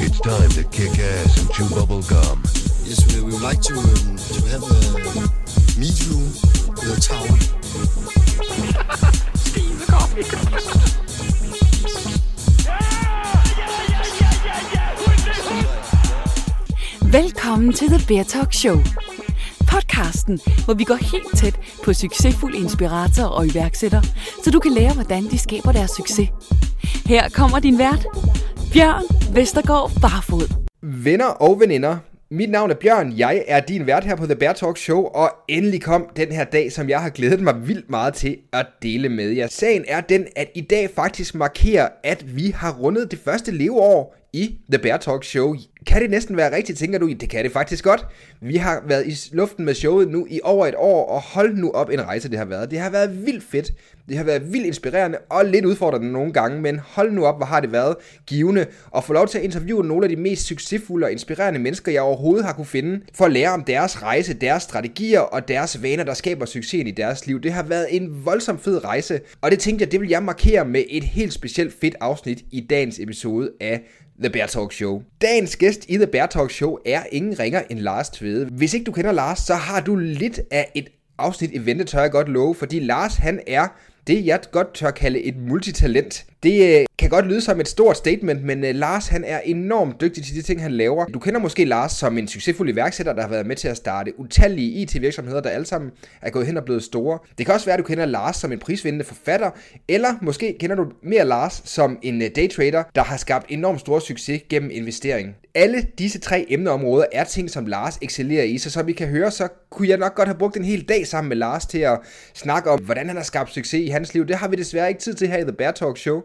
It's time to kick ass and chew bubble gum. Yes, we would like to have a meet you in the town. Steam the coffee. Velkommen til The Bear Talk Show, podcasten, hvor vi går helt tæt på succesfulde inspiratorer og iværksættere, så du kan lære, hvordan de skaber deres succes. Her kommer din vært, Bjørn Vestergaard Barfod. Venner og veninder, mit navn er Bjørn, jeg er din vært her på The Bear Talk Show, og endelig kom den her dag, som jeg har glædet mig vildt meget til at dele med jer. Sagen er den, at i dag faktisk markerer, at vi har rundet det første leveår i The Bear Talk Show. Kan det næsten være rigtigt, tænker du? Det kan det faktisk godt. Vi har været i luften med showet nu i over et år, og hold nu op en rejse, det har været. Det har været vildt fedt, det har været vildt inspirerende og lidt udfordrende nogle gange, men hold nu op, hvor har det været givende at få lov til at interviewe nogle af de mest succesfulde og inspirerende mennesker, jeg overhovedet har kunne finde, for at lære om deres rejse, deres strategier og deres vaner, der skaber succesen i deres liv. Det har været en voldsomt fed rejse, og det tænkte jeg, det vil jeg markere med et helt specielt fedt afsnit i dagens episode af The Bear Talk Show. Dagens gæst i The Bear Talk Show er ingen ringer end Lars Tvede. Hvis ikke du kender Lars, så har du lidt af et afsnit i vente, tør jeg godt love, fordi Lars, han er det, jeg godt tør kalde et multitalent. Det kan godt lyde som et stort statement, men Lars, han er enormt dygtig til de ting, han laver. Du kender måske Lars som en succesfuld iværksætter, der har været med til at starte utallige IT-virksomheder, der alle sammen er gået hen og blevet store. Det kan også være, at du kender Lars som en prisvindende forfatter, eller måske kender du mere Lars som en daytrader, der har skabt enormt stor succes gennem investering. Alle disse tre emneområder er ting, som Lars excellerer i, så som I kan høre, så kunne jeg nok godt have brugt en hel dag sammen med Lars til at snakke om, hvordan han har skabt succes i hans liv. Det har vi desværre ikke tid til her i The Bear Talk Show.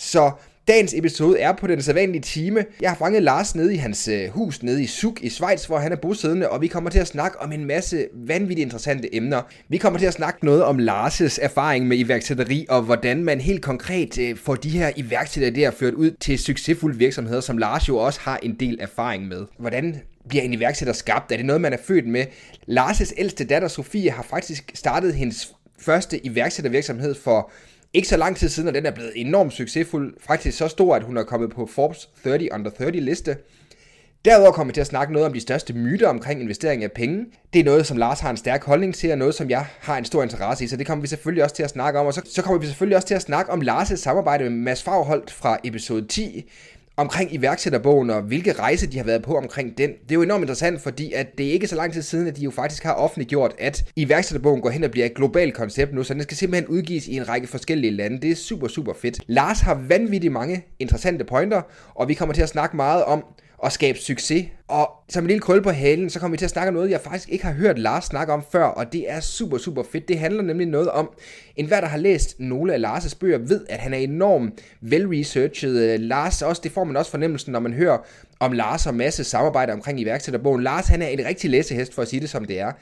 Så dagens episode er på den sædvanlige time. Jeg har fanget Lars nede i hans hus nede i Zug i Schweiz, hvor han er bosiddende, og vi kommer til at snakke om en masse vanvittigt interessante emner. Vi kommer til at snakke noget om Lars' erfaring med iværksætteri, og hvordan man helt konkret får de her iværksættere ført ud til succesfulde virksomheder, som Lars jo også har en del erfaring med. Hvordan bliver en iværksætter skabt? Er det noget, man er født med? Lars' ældste datter, Sofie, har faktisk startet hendes første iværksættervirksomhed for ikke så lang tid siden, og den er blevet enormt succesfuld, faktisk så stor, at hun er kommet på Forbes 30 under 30 liste. Derudover kommer jeg til at snakke noget om de største myter omkring investering af penge. Det er noget, som Lars har en stærk holdning til, og noget, som jeg har en stor interesse i, så det kommer vi selvfølgelig også til at snakke om. Og så kommer vi selvfølgelig også til at snakke om Lars' samarbejde med Mads Faurholt fra episode 10, omkring iværksætterbogen og hvilke rejse de har været på omkring den. Det er jo enormt interessant, fordi at det ikke er så lang tid siden, at de jo faktisk har offentliggjort, at iværksætterbogen går hen og bliver et globalt koncept nu, så den skal simpelthen udgives i en række forskellige lande. Det er super, super fedt. Lars har vanvittigt mange interessante pointer, og vi kommer til at snakke meget om at skabe succes. Og som en lille krølle på halen, så kommer vi til at snakke om noget, jeg faktisk ikke har hørt Lars snakke om før, og det er super, super fedt. Det handler nemlig noget om, enhver, der har læst nogle af Lars' bøger, ved, at han er enormt velresearchet. Lars, også, det får man også fornemmelsen, når man hører om Lars og Mads' samarbejde omkring iværksætterbogen. Lars, han er en rigtig læsehest, for at sige det, som det er.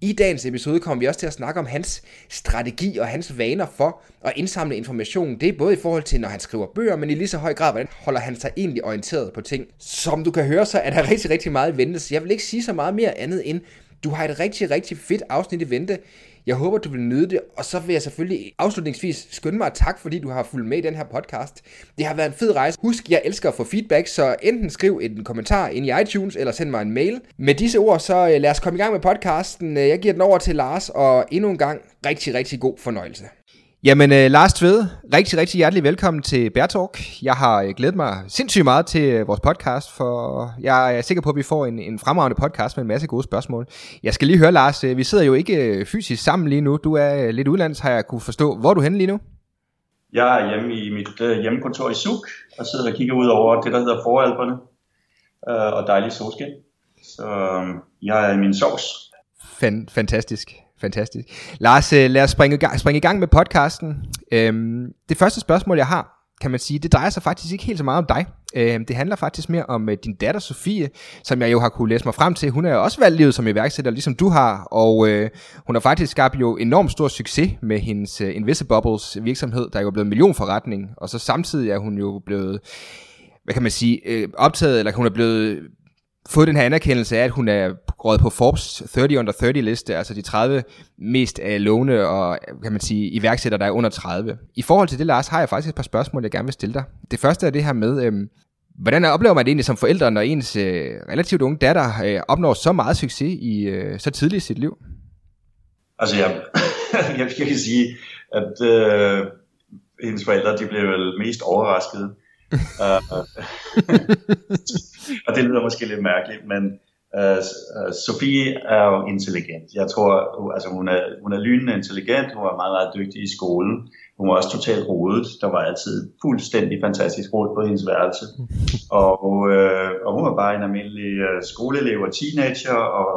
I dagens episode kommer vi også til at snakke om hans strategi og hans vaner for at indsamle information. Det er både i forhold til, når han skriver bøger, men i lige så høj grad, hvordan holder han sig egentlig orienteret på ting. Som du kan høre, så er der rigtig, rigtig meget i vente, så jeg vil ikke sige så meget mere andet end, du har et rigtig, rigtig fedt afsnit i vente. Jeg håber, du vil nyde det, og så vil jeg selvfølgelig afslutningsvis skynde mig at takke, fordi du har fulgt med i den her podcast. Det har været en fed rejse. Husk, jeg elsker at få feedback, så enten skriv en kommentar ind i iTunes, eller send mig en mail. Med disse ord, så lad os komme i gang med podcasten. Jeg giver den over til Lars, og endnu en gang rigtig, rigtig god fornøjelse. Jamen, Lars Tvede, rigtig, rigtig hjertelig velkommen til Bear Talk. Jeg har glædet mig sindssygt meget til vores podcast, for jeg er sikker på, at vi får en fremragende podcast med en masse gode spørgsmål. Jeg skal lige høre, Lars, vi sidder jo ikke fysisk sammen lige nu. Du er lidt udlands, har jeg kunne forstå. Hvor er du henne lige nu? Jeg er hjemme i mit hjemmekontor i Zug, og sidder og kigger ud over det, der hedder Foralperne, og dejlig solskin. Så jeg er i min sovs. Fantastisk. Fantastisk. Lars, lad os springe i gang med podcasten. Det første spørgsmål, jeg har, kan man sige, det drejer sig faktisk ikke helt så meget om dig. Det handler faktisk mere om din datter Sofie, som jeg jo har kunne læse mig frem til. Hun har jo også valgt livet som iværksætter, ligesom du har, og hun har faktisk skabt jo enormt stor succes med hendes Invisibubbles virksomhed, der er jo blevet en millionforretning, og så samtidig er hun jo blevet, hvad kan man sige, optaget, eller hun er blevet fået den her anerkendelse af, at hun er gået på Forbes 30 under 30 liste, altså de 30 mest lovende og, kan man sige, iværksættere, der er under 30. I forhold til det, Lars, har jeg faktisk et par spørgsmål, jeg gerne vil stille dig. Det første er det her med, hvordan oplever man det egentlig som forældre, når ens relativt unge datter opnår så meget succes i så tidligt i sit liv? Altså jeg kan sige, at hendes forældre, de blev vel mest overraskede. Og det lyder måske lidt mærkeligt, men Sofie er jo intelligent. Jeg tror, altså hun er lynende intelligent. Hun var meget, meget dygtig i skolen. Hun var også totalt rodet. Der var altid fuldstændig fantastisk rod på hendes værelse. Og hun var bare en almindelig skoleelev og teenager og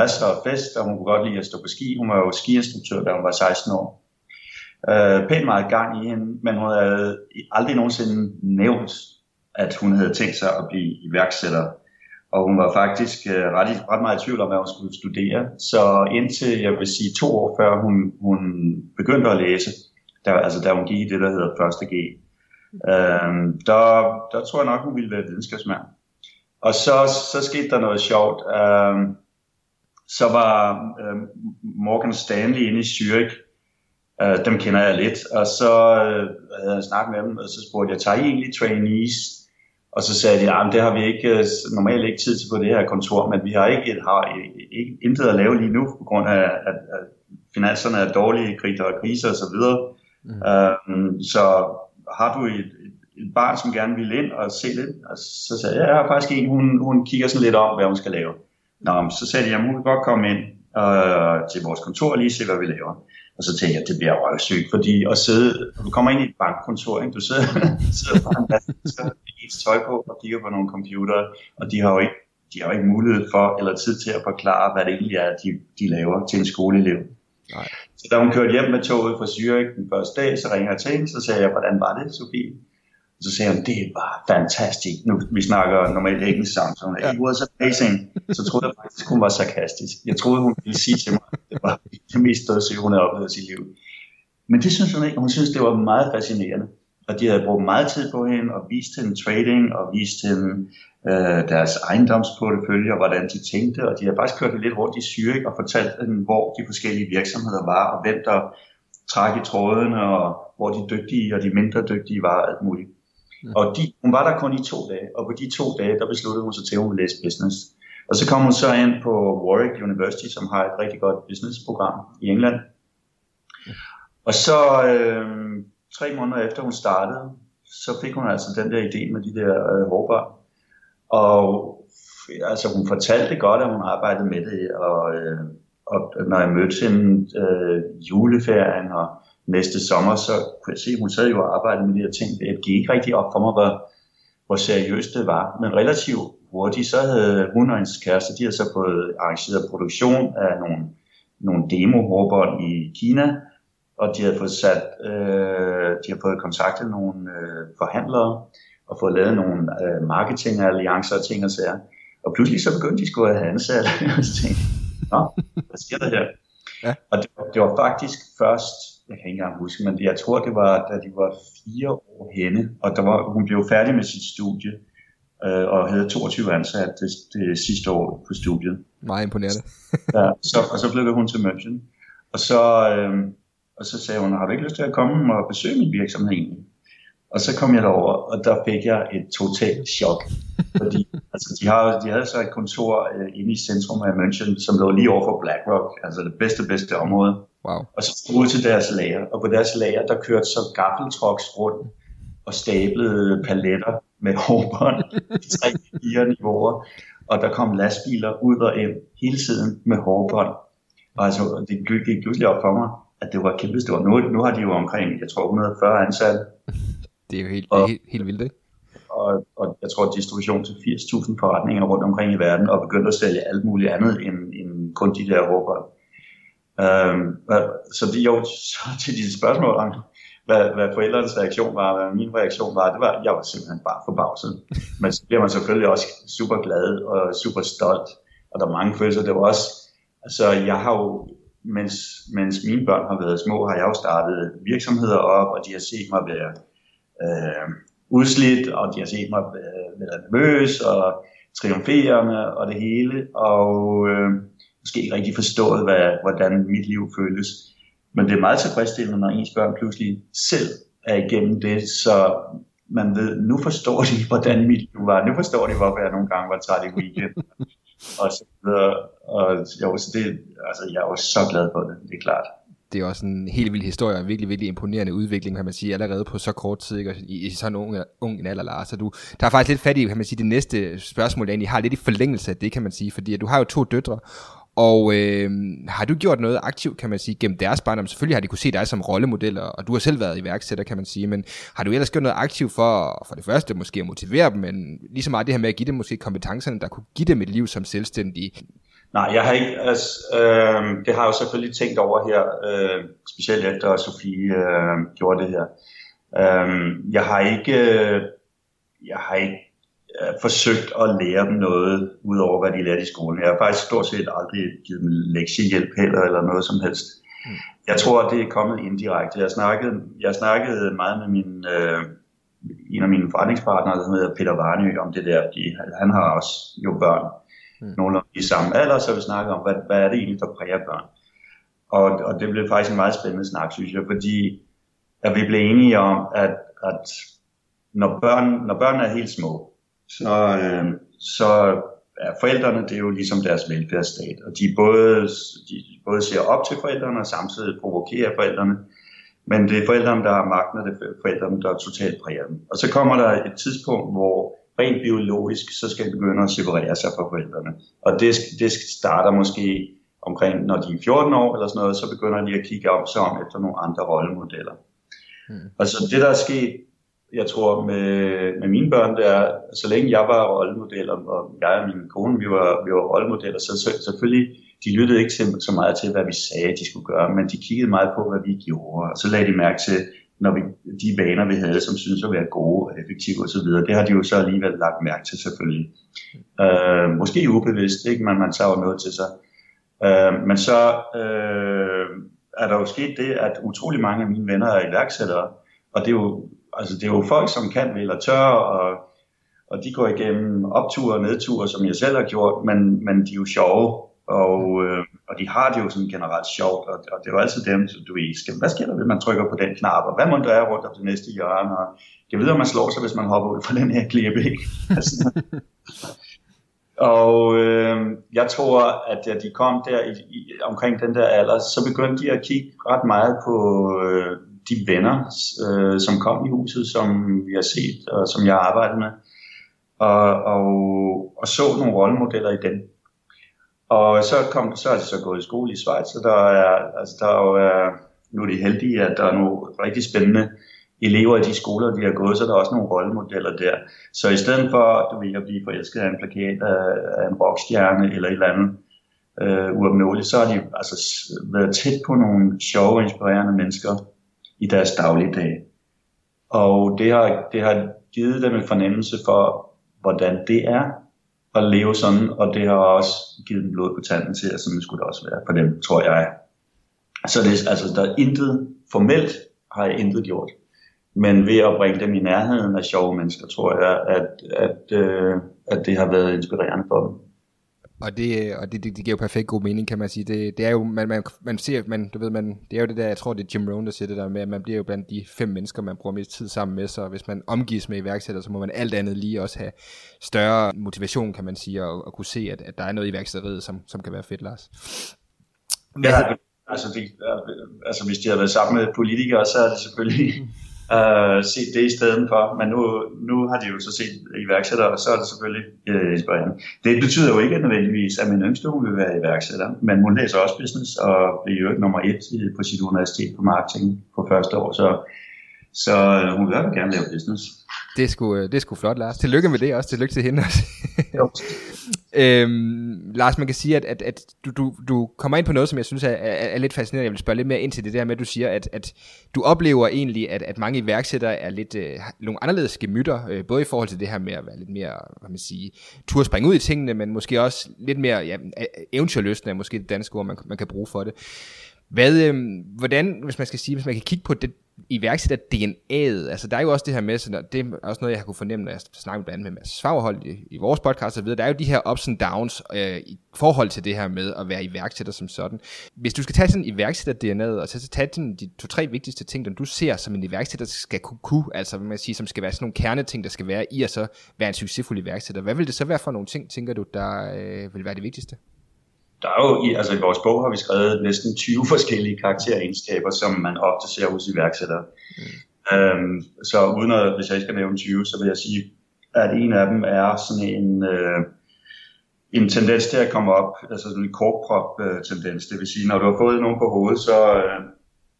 masser af fest. Og hun kunne godt lide at stå på ski. Hun var jo skiinstruktør, da hun var 16 år. Pænt meget gang i hende, men hun havde aldrig nogensinde nævnt, at hun havde tænkt sig at blive iværksætter. Og hun var faktisk ret meget i tvivl om, hvad hun skulle studere. Så indtil, jeg vil sige, 2 år før hun begyndte at læse, da hun gik i det, der hedder 1. G, der tror jeg nok, hun ville være videnskabsmand. Og så skete der noget sjovt. Så var Morgan Stanley inde i Zürich. Dem kender jeg lidt, og så havde jeg snakket med dem, og så spurgte jeg, tager I egentlig trainees? Og så sagde de, at det har vi ikke, normalt ikke tid til på det her kontor, men vi har ikke intet at lave lige nu, på grund af, at finanserne er dårlige, kriger og kriser osv. Så har du et barn, som gerne vil ind og se lidt? Og så sagde jeg, jeg har faktisk en, hun kigger sådan lidt om, hvad hun skal lave. Nå, så sagde de, at hun kan godt komme ind til vores kontor og lige se, hvad vi laver. Og så tænkte jeg, at det bliver røvsygt, fordi at sidde, du kommer ind i et bankkontor, ikke? Du sidder bare en masse, så har du ens tøj på og kigger på nogle computere, og de har jo ikke mulighed for eller tid til at forklare, hvad det egentlig er, de laver til en skoleelev. Nej. Så da hun kørte hjem med toget fra Zürich den første dag, så ringer jeg til hende, så sagde jeg, hvordan var det, Sofie? Og så sagde hun, det var fantastisk. Nu, vi snakker normalt engelsk sammen, så hun er, it was amazing. Så troede jeg faktisk, hun var sarkastisk. Jeg troede, hun ville sige til mig, det var det mest dødsige, hun havde oplevet i sit liv. Men det synes hun ikke. Hun synes, det var meget fascinerende. Og de havde brugt meget tid på hende og vist hende trading og vist hende deres ejendomsportefølje og hvordan de tænkte. Og de havde faktisk kørt lidt rundt i Zürich og fortalt hende, hvor de forskellige virksomheder var og hvem der trak i trådene og hvor de dygtige og de mindre dygtige var alt muligt. Og hun var der kun i 2 dage, og på de 2 dage, der besluttede hun sig til, at hun ville læse business. Og så kom hun så ind på Warwick University, som har et rigtig godt businessprogram i England. Og så 3 måneder efter hun startede, så fik hun altså den der idé med de der hårbørn. Og altså, hun fortalte godt, at hun arbejdede med det, og når jeg mødte hende juleferien og næste sommer, så kunne jeg se, at hun sad jo og arbejdede med de her ting. Det gik ikke rigtig op for mig, hvor seriøst det var. Men relativt hurtigt, så havde hun og hendes kæreste, de havde så fået arrangeret produktion af nogle demo-hårbånd i Kina. Og de havde fået de havde fået kontaktet nogle forhandlere og fået lavet nogle marketingalliancer og ting og sager. Og pludselig så begyndte de sgu at have ansat. Og så tænkte jeg, nå, hvad sker der her? Ja. Og det var faktisk først, jeg kan ikke engang huske, men jeg tror, det var, da de var 4 år henne, og hun blev færdig med sit studie, og havde 22 ansatte det sidste år på studiet. Meget imponerende. Ja, og så flyttede hun til München, og så sagde hun, har du ikke lyst til at komme og besøge min virksomhed egentlig? Og så kom jeg derover, og der fik jeg et totalt chok, fordi altså, de havde så et kontor inde i centrum af München, som lå lige over for BlackRock, altså det bedste område. Wow. Og så ud til deres lager, og på deres lager, der kørte så gaffeltrucks rundt og stablede paletter med hårbånd i 3-4 niveauer, og der kom lastbiler ud og ind hele tiden med hårbånd. Og altså, det gik pludselig op for mig, at det var kæmpestort. Nu har de jo omkring, jeg tror, 140 ansatte. Det er jo helt vildt, ikke? Og jeg tror, distribution til 80.000 forretninger rundt omkring i verden, og begyndte at sælge alt muligt andet end kun de der hårbånd. Så til dit spørgsmål om, hvad forældrenes reaktion var, hvad min reaktion var, det var, jeg var simpelthen bare forbavset. Men så bliver man selvfølgelig også super glad og super stolt, og der er mange følelser. Det var også, altså jeg har jo, mens mine børn har været små, har jeg jo startet virksomheder op, og de har set mig være udslidt, og de har set mig være nervøs, og triumferende og det hele, og måske ikke rigtig forstået, hvordan mit liv føles. Men det er meget tilfredsstillende, når ens børn pludselig selv er igennem det, så man ved, nu forstår de, hvordan mit liv var. Nu forstår de, hvorfor jeg nogle gange var træt i weekenden. Og så videre. Og jo, så det, altså, jeg er jo så glad for det, det er klart. Det er også en helt vild historie, en virkelig, virkelig imponerende udvikling, kan man sige, allerede på så kort tid, i sådan ung alder, Lars. Så du tager faktisk lidt fat i, kan man sige, det næste spørgsmål, der egentlig har lidt i forlængelse af det, kan man sige, fordi du har jo 2 døtre, og har du gjort noget aktivt, kan man sige, gennem deres barndom? Selvfølgelig har de kunne se dig som rollemodeller, og du har selv været iværksætter, kan man sige, men har du ellers gjort noget aktivt for det første måske at motivere dem, men lige så meget det her med at give dem måske kompetencerne, der kunne give dem et liv som selvstændige? Nej, jeg har ikke, altså, det har jeg jo selvfølgelig tænkt over her, specielt efter Sofie gjorde det her. Jeg har ikke forsøgt at lære dem noget, udover hvad de lærte i skolen. Jeg har faktisk stort set aldrig givet dem lektiehjælp heller, eller noget som helst. Jeg tror, det er kommet indirekte. Jeg snakkede meget med en af mine forretningspartnere, der hedder Peter Warnøe, om det der, fordi han har også jo børn. Nogle af de samme alder, så vi snakker om, hvad er det egentlig, der præger børn? Og det blev faktisk en meget spændende snak, synes jeg, fordi at vi blev enige om, at når børn er helt små, så er forældrene, det er jo ligesom deres velfærdsstat. Og de både ser op til forældrene og samtidig provokerer forældrene. Men det er forældrene, der har magten, og det er forældrene, der totalt præger dem. Og så kommer der et tidspunkt, hvor rent biologisk, så skal de begynde at separere sig fra forældrene. Og det starter måske omkring, når de er 14 år eller sådan noget, så begynder de at kigge op sig om efter nogle andre rollemodeller. Og så det, der er sket, jeg tror, med mine børn, det er, så længe jeg var rollemodeller, og jeg og min kone, vi var rollemodeller, så selvfølgelig, de lyttede ikke så meget til, hvad vi sagde, de skulle gøre, men de kiggede meget på, hvad vi gjorde, og så lagde de mærke til, når de vaner, vi havde, som synes at være gode og effektive osv., det har de jo så alligevel lagt mærke til selvfølgelig. Måske ubevidst, ikke? Men man tager jo noget til sig. Men så er der jo sket det, at utrolig mange af mine venner er iværksættere, og det er jo folk, som kan vel og tør, og de går igennem opture og nedture, som jeg selv har gjort, men de er jo sjove. Og de har det jo sådan generelt sjovt, og det er jo altid dem, så du ved, hvad sker der, hvis man trykker på den knap, og hvad må der er rundt om det næste hjørne, og jeg ved, om man slår sig, hvis man hopper ud fra den her klippe, ikke? Og jeg tror, at da de kom der omkring den der alder, så begyndte de at kigge ret meget på de venner, som kom i huset, som vi har set, og som jeg arbejder med, og så nogle rollemodeller i den. Og så er de så gået i skole i Schweiz, og nu er de heldige, at der er nogle rigtig spændende elever i de skoler, de har gået, så der er også nogle rollemodeller der. Så i stedet for, at blive forelsket af en plakat af en rockstjerne eller et eller andet uopnåeligt, så har de altså været tæt på nogle sjove, inspirerende mennesker i deres dagligdag. Og det har givet dem en fornemmelse for, hvordan det er at leve sådan, og det har også givet dem blod på tanden til, og sådan skulle det også være for dem, tror jeg. Så det, altså, der er intet, formelt har jeg intet gjort, men ved at bringe dem i nærheden af sjove mennesker, tror jeg, at det har været inspirerende for dem. Og det giver jo perfekt god mening, kan man sige. Det er jo man ser man du ved man det er jo det der, jeg tror det er Jim Rohn, der siger det der med, at man bliver jo blandt de 5 mennesker, man bruger mest tid sammen med, så hvis man omgives med iværksætter, så må man alt andet lige også have større motivation, kan man sige, og kunne se at der er noget i iværksætteriet, som kan være fedt, Lars. Ja, altså hvis de havde været sammen med politikere, så er det selvfølgelig set det i stedet for, men nu har de jo så set iværksættere, og så er det selvfølgelig inspirerende. Det betyder jo ikke nødvendigvis, at min yngste hun vil være iværksætter, men hun læser også business og bliver jo nummer 1 på sit universitet på marketing på første år, så hun vil gerne lave business. Det er sgu flot, Lars. Tillykke med det også. Tillykke til hende også. Lars, man kan sige, at du kommer ind på noget, som jeg synes er lidt fascinerende. Jeg vil spørge lidt mere ind til det der med, at du siger, at du oplever egentlig, at mange iværksættere er lidt nogle anderledes gemytter, både i forhold til det her med at være lidt mere, hvad man siger, turde springe ud i tingene, men måske også lidt mere eventyrlystne, måske det danske ord, man kan bruge for det. Hvordan, hvis man kan kigge på det, iværksætter DNA'et, altså der er jo også det her med, så det er også noget, jeg har kunne fornemme, når jeg snakker blandt andet med Mads Faurholt i vores podcast og videre, der er jo de her ups and downs i forhold til det her med at være iværksætter som sådan. Hvis du skal tage sådan iværksætter-DNA'et, og så tage de 2-3 vigtigste ting, som du ser som en iværksætter skal kunne, altså hvad man siger, som skal være sådan nogle kerneting, der skal være i at så være en succesfuld iværksætter. Hvad vil det så være for nogle ting, tænker du, der vil være det vigtigste? Der er jo, altså i vores bog har vi skrevet næsten 20 forskellige karakteregenskaber, som man ofte ser hos iværksættere. Så uden at, hvis jeg ikke skal nævne 20, så vil jeg sige, at en af dem er sådan en tendens til at komme op, altså sådan en korkprop-tendens. Det vil sige, når du har fået nogen på hovedet,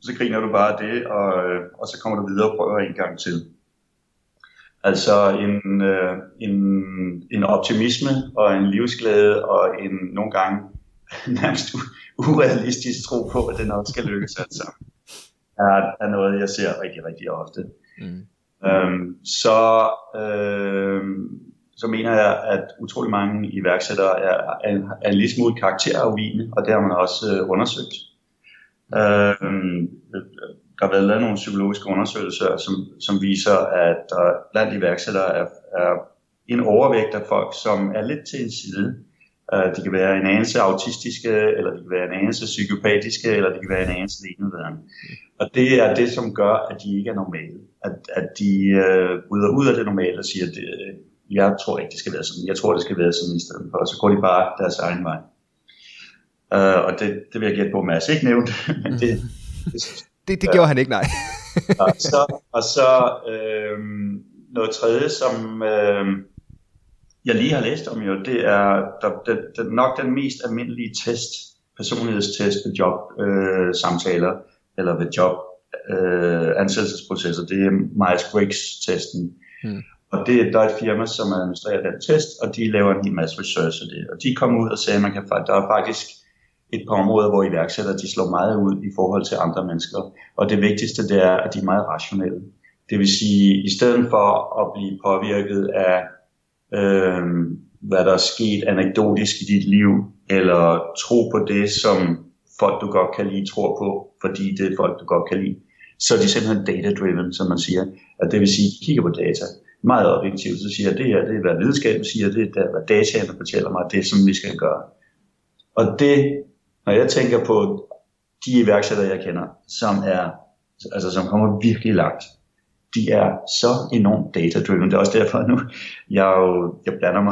så griner du bare af det, og så kommer du videre og prøver en gang til. Altså en optimisme og en livsglæde og en nogle gange nærmest urealistisk tro på, at det nok skal lykkes alt sammen, er noget, jeg ser rigtig, rigtig ofte. Så mener jeg, at utrolig mange iværksættere er en lille smule karakterafvigende, og det har man også undersøgt. Der har været lavet nogle psykologiske undersøgelser, som viser, at der blandt iværksættere er en overvægt af folk, som er lidt til en side. De kan være en anelse autistiske, eller de kan være en anelse psykopatiske, eller de kan være en anelse lignende. Og det er det, som gør, at de ikke er normale. At de bryder ud af det normale og siger, at jeg tror ikke, det skal være sådan. Jeg tror, det skal være sådan i stedet for. Og så går de bare deres egen vej. Og det vil jeg gætte på, at Mads ikke nævnt. Men det gjorde han ikke, nej. og så noget tredje, som jeg lige har læst om, jo, det er nok den mest almindelige test, personlighedstest ved jobsamtaler, eller ved jobansættelsesprocesser. Det er Myers-Briggs-testen. Og der er et firma, som administrerer den test, og de laver en hel masse research af det. Og de kommer ud og sagde, at der er faktisk et par områder, hvor iværksættere de slår meget ud i forhold til andre mennesker. Og det vigtigste det er, at de er meget rationelle. Det vil sige, at i stedet for at blive påvirket af, hvad der er sket anekdotisk i dit liv, eller tro på det, som folk du godt kan lide tror på, fordi det er folk du godt kan lide, så er de simpelthen data-driven, som man siger. At det vil sige, at de kigger på data meget objektivt, så siger det her, det er hvad videnskaben siger, det er hvad dataene fortæller mig, det er sådan vi skal gøre. Og det når jeg tænker på de iværksættere, jeg kender, som kommer virkelig langt, de er så enormt data-driven. Det er også derfor, at nu, jeg blander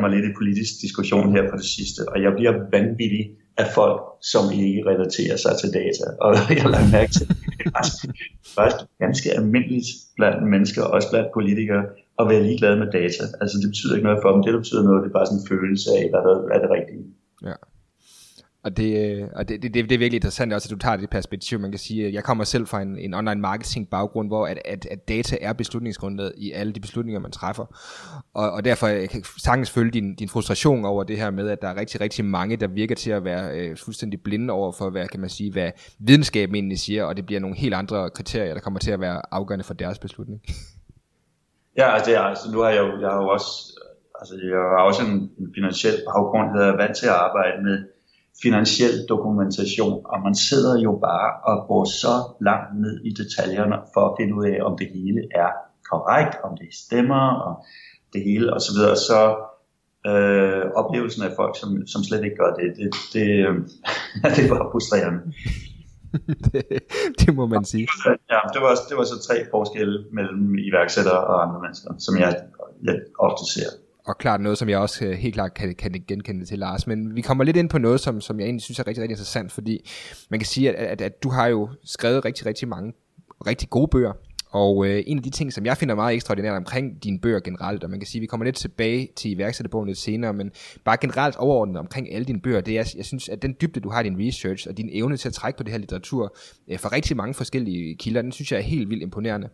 mig lidt i politisk diskussion her på det sidste, og jeg bliver vanvittig af folk, som ikke relaterer sig til data. Og jeg lader mærke til, det er faktisk ganske almindeligt blandt mennesker, også blandt politikere, at være ligeglade med data. Altså det betyder ikke noget for dem, det betyder noget, det er bare sådan en følelse af, hvad er det rigtige. Ja. Og det er virkelig interessant også, at du tager det perspektiv. Man kan sige, at jeg kommer selv fra en online marketing baggrund, hvor at data er beslutningsgrundlaget i alle de beslutninger, man træffer. Og derfor kan sagtens følge din frustration over det her med, at der er rigtig, rigtig mange, der virker til at være fuldstændig blinde over for, hvad videnskaben egentlig siger, og det bliver nogle helt andre kriterier, der kommer til at være afgørende for deres beslutning. Ja, altså nu har jeg jo også, altså jeg har også en finansiel baggrund, der er vant til at arbejde med finansiel dokumentation, og man sidder jo bare og går så langt ned i detaljerne for at finde ud af, om det hele er korrekt, om det stemmer, og det hele osv. Så oplevelsen af folk, som slet ikke gør det var frustrerende. det må man sige. Ja, det var så 3 forskelle mellem iværksættere og andre mennesker, som jeg ofte ser. Og klart noget, som jeg også helt klart kan genkende til, Lars. Men vi kommer lidt ind på noget, som jeg egentlig synes er rigtig, rigtig interessant, fordi man kan sige, at du har jo skrevet rigtig, rigtig mange rigtig gode bøger. Og en af de ting, som jeg finder meget ekstraordinært omkring dine bøger generelt, og man kan sige, at vi kommer lidt tilbage til iværksætterbogen lidt senere, men bare generelt overordnet omkring alle dine bøger, det er, jeg synes, at den dybde, du har i din research, og din evne til at trække på det her litteratur fra rigtig mange forskellige kilder, den synes jeg er helt vildt imponerende.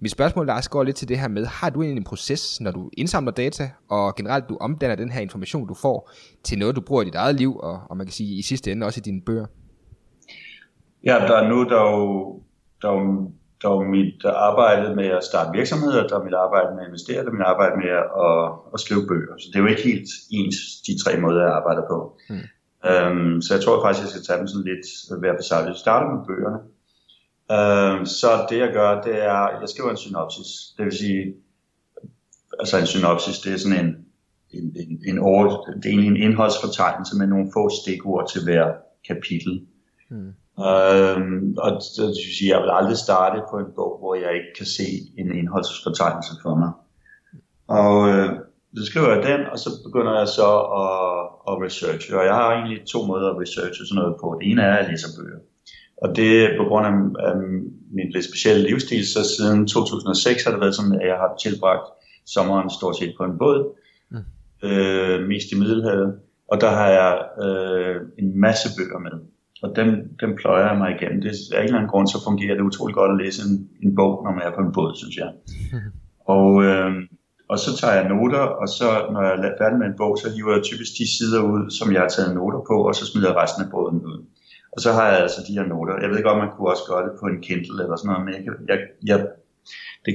Mit spørgsmål, Lars, går lidt til det her med, har du egentlig en proces, når du indsamler data, og generelt du omdanner den her information, du får, til noget, du bruger i dit eget liv, og man kan sige i sidste ende også i dine bøger? Ja, der er jo mit arbejde med at starte virksomheder, der er mit arbejde med at investere, der er mit arbejde med at skrive bøger. Så det er jo ikke helt ens, de 3 måder, jeg arbejder på. Så jeg tror faktisk, jeg skal tage dem sådan lidt hver for sig. Jeg starter med bøgerne. Så det jeg gør, det er, jeg skriver en synopsis. Det vil sige, altså en synopsis, det er sådan en det er egentlig en indholdsfortegnelse med nogle få stikord til hver kapitel. Og det vil sige, jeg vil aldrig starte på en bog, hvor jeg ikke kan se en indholdsfortegnelse for mig. Og så skriver jeg den, og så begynder jeg så at researche. Og jeg har egentlig to måder at researche sådan noget på. Det ene er, at jeg læser bøger. Og det er på grund af min lidt specielle livsstil, så siden 2006 har det været sådan, at jeg har tilbragt sommeren stort set på en båd, mest i Middelhavet. Og der har jeg en masse bøger med, og dem pløjer jeg mig igennem. Det er af en eller anden grund, så fungerer det utrolig godt at læse en bog, når man er på en båd, synes jeg. Og så tager jeg noter, og så når jeg er færdig med en bog, så hiver jeg typisk de sider ud, som jeg har taget noter på, og så smider jeg resten af båden ud. Og så har jeg altså de her noter. Jeg ved godt, man kunne også gøre det på en Kindle eller sådan noget, men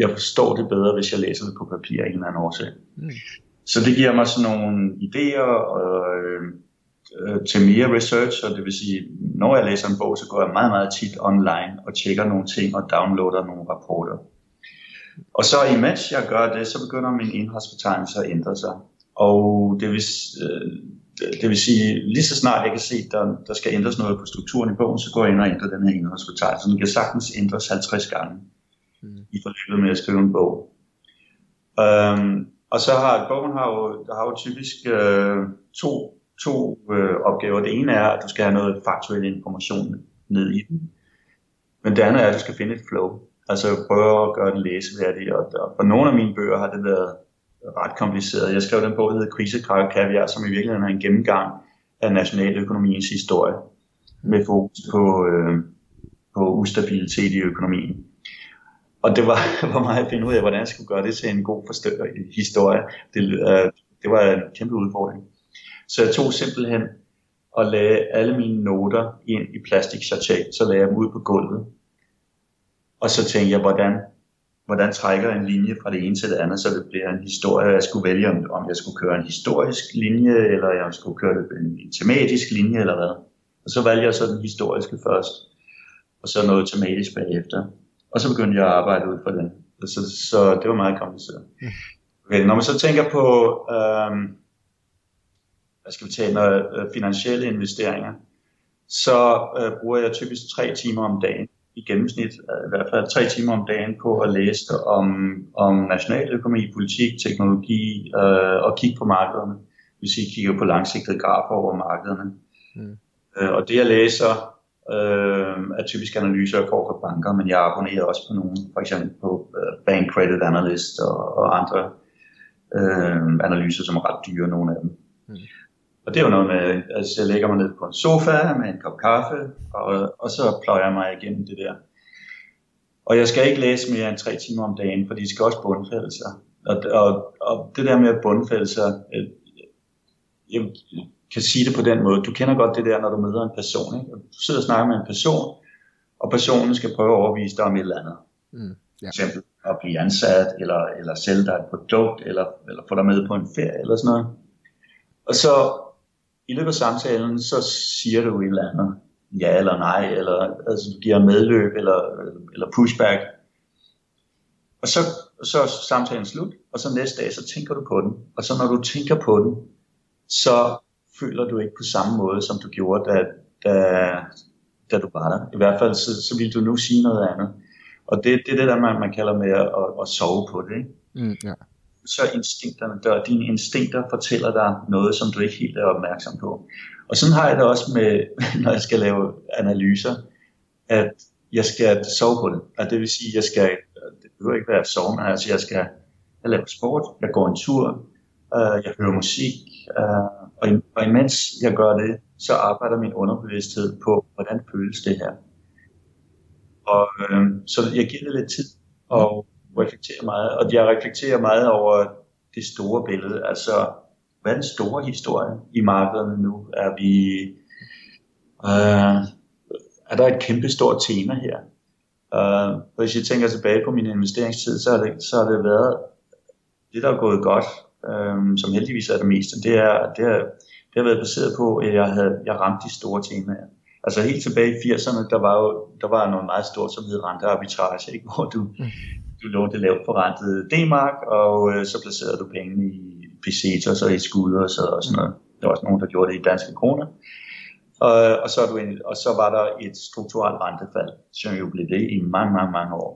jeg forstår det bedre, hvis jeg læser det på papir af en eller anden årsag. Så det giver mig sådan nogle idéer til mere research, og det vil sige, når jeg læser en bog, så går jeg meget, meget tit online og tjekker nogle ting og downloader nogle rapporter. Og så imens jeg gør det, så begynder min indholdsfortegnelse at ændre sig. Og det vil sige, lige så snart jeg kan se, at der skal ændres noget på strukturen i bogen, så går jeg ind og ændrer den her indholdsfortegnelse. Så den kan sagtens ændres 50 gange i forløbet med at skrive en bog. Og så har bogen har jo typisk to opgaver. Det ene er, at du skal have noget faktuel information ned i den. Men det andet er, at du skal finde et flow. Altså prøve at gøre den læseværdig. Og for nogle af mine bøger har det været ret kompliceret. Jeg skrev den bog, der hedder Kvisekrab kaviar, som i virkeligheden er en gennemgang af nationaløkonomiens historie med fokus på ustabilitet i økonomien. Og det var meget at finde ud af, hvordan jeg skulle gøre det til en god historie. Det var en kæmpe udfordring. Så jeg tog simpelthen og lagde alle mine noter ind i plastiksertat, så lagde jeg dem ud på gulvet. Og så tænkte jeg, hvordan trækker en linje fra det ene til det andet, så det bliver en historie. Jeg skulle vælge, om jeg skulle køre en historisk linje, eller jeg skulle køre en tematisk linje, eller hvad. Og så valgte jeg så den historiske først, og så noget tematisk bagefter. Og så begyndte jeg at arbejde ud fra den. Så det var meget kompliceret. Okay, når man så tænker på finansielle investeringer, så bruger jeg typisk 3 timer om dagen. I gennemsnit i hvert fald 3 timer om dagen på at læse om nationaløkonomi, politik, teknologi og kigge på markederne. Det vil sige, at jeg kigger på langsigtede grafer over markederne. Og det jeg læser er typisk analyser, jeg får fra banker, men jeg abonnerer også på nogle, for eksempel på Bank Credit Analyst og andre analyser, som er ret dyre, nogle af dem. Og det er jo noget med, altså jeg lægger mig ned på en sofa med en kop kaffe, og så pløjer jeg mig igennem det der. Og jeg skal ikke læse mere end 3 timer om dagen, for de skal også bundfælde sig. Og det der med at bundfælde sig, jeg kan sige det på den måde. Du kender godt det der, når du møder en person. Ikke? Du sidder og snakker med en person, og personen skal prøve at overbevise dig om et eller andet. For eksempel at blive ansat, eller sælge dig et produkt, eller få dig med på en ferie, eller sådan noget. Og så i løbet af samtalen, så siger du et eller andet, ja eller nej, eller altså, du giver medløb eller pushback. Og så er samtalen slut, og så næste dag, så tænker du på den. Og så når du tænker på den, så føler du ikke på samme måde, som du gjorde, da du var der. I hvert fald, så vil du nu sige noget andet. Og det er det, der man kalder med at sove på det, ikke? Ja. Så dine instinkter fortæller dig noget, som du ikke helt er opmærksom på. Og sådan har jeg det også med, når jeg skal lave analyser, at jeg skal sove på det. Og det vil sige, det behøver ikke være at sove, men altså jeg laver sport, jeg går en tur, jeg hører musik, og imens jeg gør det, så arbejder min underbevidsthed på, hvordan føles det her. Og så jeg giver det lidt tid, og jeg reflekterer meget over det store billede, altså hvad er den store historie i markederne nu? Er der et kæmpe stort tema her? Hvis jeg tænker tilbage på min investeringstid, så har det været det, der er gået godt, som heldigvis er det meste, det har været baseret på, at jeg ramte de store temaer. Altså helt tilbage i 80'erne, der var noget meget stort, som hed rentearbitrage, ikke? Hvor du lånte lavt forrentede D-mark, og så placerede du pengene i pesetas og i skulders og sådan noget. Der var også nogen, der gjorde det i danske kroner. Og så var der et strukturelt rentefald, som jo blev det i mange år.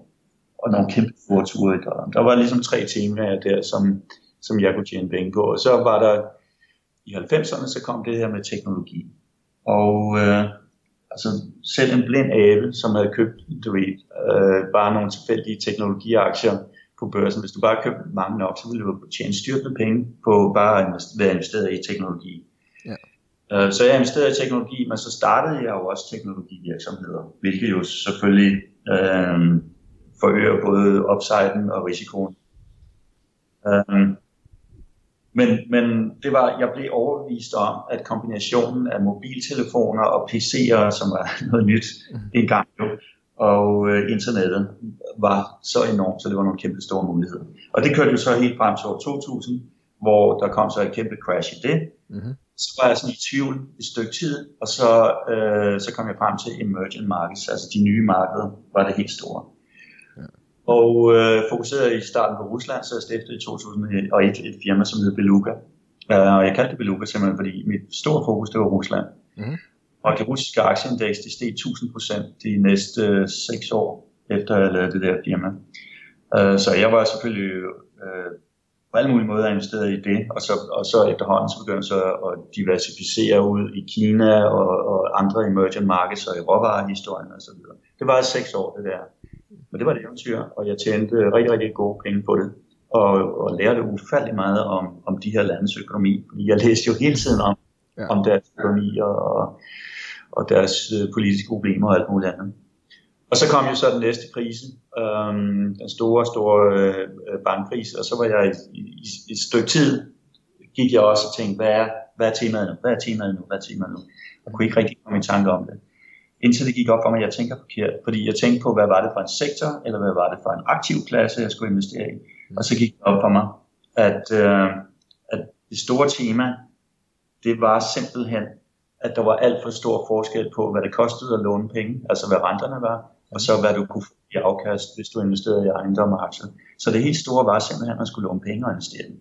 Og nogle kæmpe forture i dollaren. Der var ligesom tre temaer der, som jeg kunne tjene penge på. Og så var der i 90'erne, så kom det her med teknologi. Og altså selv en blind abe, som havde købt bare nogle tilfældige teknologiaktier på børsen, hvis du bare købte mange nok, så ville du tjene styrtende penge på bare at være investeret i teknologi. Ja. Så jeg investerede i teknologi, men så startede jeg jo også teknologivirksomheder, hvilket jo selvfølgelig forøger både upsiden og risikoen. Men det var, jeg blev overbevist om, at kombinationen af mobiltelefoner og PC'er, som var noget nyt engang jo, og internettet var så enormt, så det var nogle kæmpe store muligheder. Og det kørte jo så helt frem til år 2000, hvor der kom så et kæmpe crash i det. Mm-hmm. Så var jeg sådan i tvivl et stykke tid, og så kom jeg frem til emerging markets, altså de nye markeder var det helt store. Og fokuserede i starten på Rusland, så jeg stiftede i 2001 et firma, som hed Beluga. Og jeg kaldte det Beluga simpelthen, fordi mit store fokus, det var Rusland. Mm. Og det russiske aktieindeks, det steg 1000% de næste 6 år, efter jeg lavede det der firma. Så jeg var selvfølgelig på alle mulige måder investeret i det. Og så efterhånden så begyndte jeg at diversificere ud i Kina og andre emerging markets og i råvarehistorien osv. Det var 6 år, det der. Men det var et eventyr, og jeg tjente rigtig gode penge på det, og lærte ufattelig meget om de her landes økonomi. Jeg læste jo hele tiden om deres økonomi og deres politiske problemer og alt muligt andet. Og så kom jo så den næste krise, den store bankkrise, og så var jeg i et stykke tid, gik jeg også og tænkte, hvad er temaet nu? Jeg kunne ikke rigtig komme i tanke om det. Indtil det gik op for mig, at jeg tænker forkert, fordi jeg tænkte på, hvad var det for en sektor, eller hvad var det for en aktiv klasse, jeg skulle investere i. Og så gik det op for mig, at det store tema, det var simpelthen, at der var alt for stor forskel på, hvad det kostede at låne penge, altså hvad renterne var, og så hvad du kunne få i afkast, hvis du investerede i ejendom og aktier. Så det helt store var simpelthen, at man skulle låne penge og investere dem.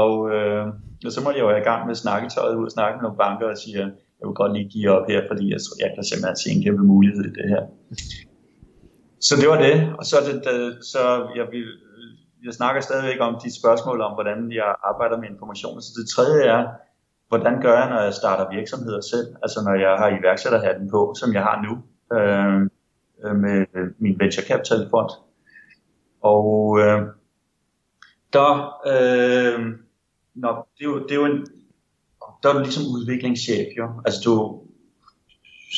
Og så måtte jeg jo i gang med at snakke tøjet ud og snakke med nogle banker og sige, jeg vil godt lige give op her, fordi jeg kan simpelthen se en kæmpe mulighed i det her. Så det var det, og så jeg snakker stadigvæk om de spørgsmål om, hvordan jeg arbejder med information. Så det tredje er, hvordan gør jeg, når jeg starter virksomheder selv, altså når jeg har iværksætterhatten på, som jeg har nu med min venture capital fond. Og der er du ligesom udviklingschef jo, altså du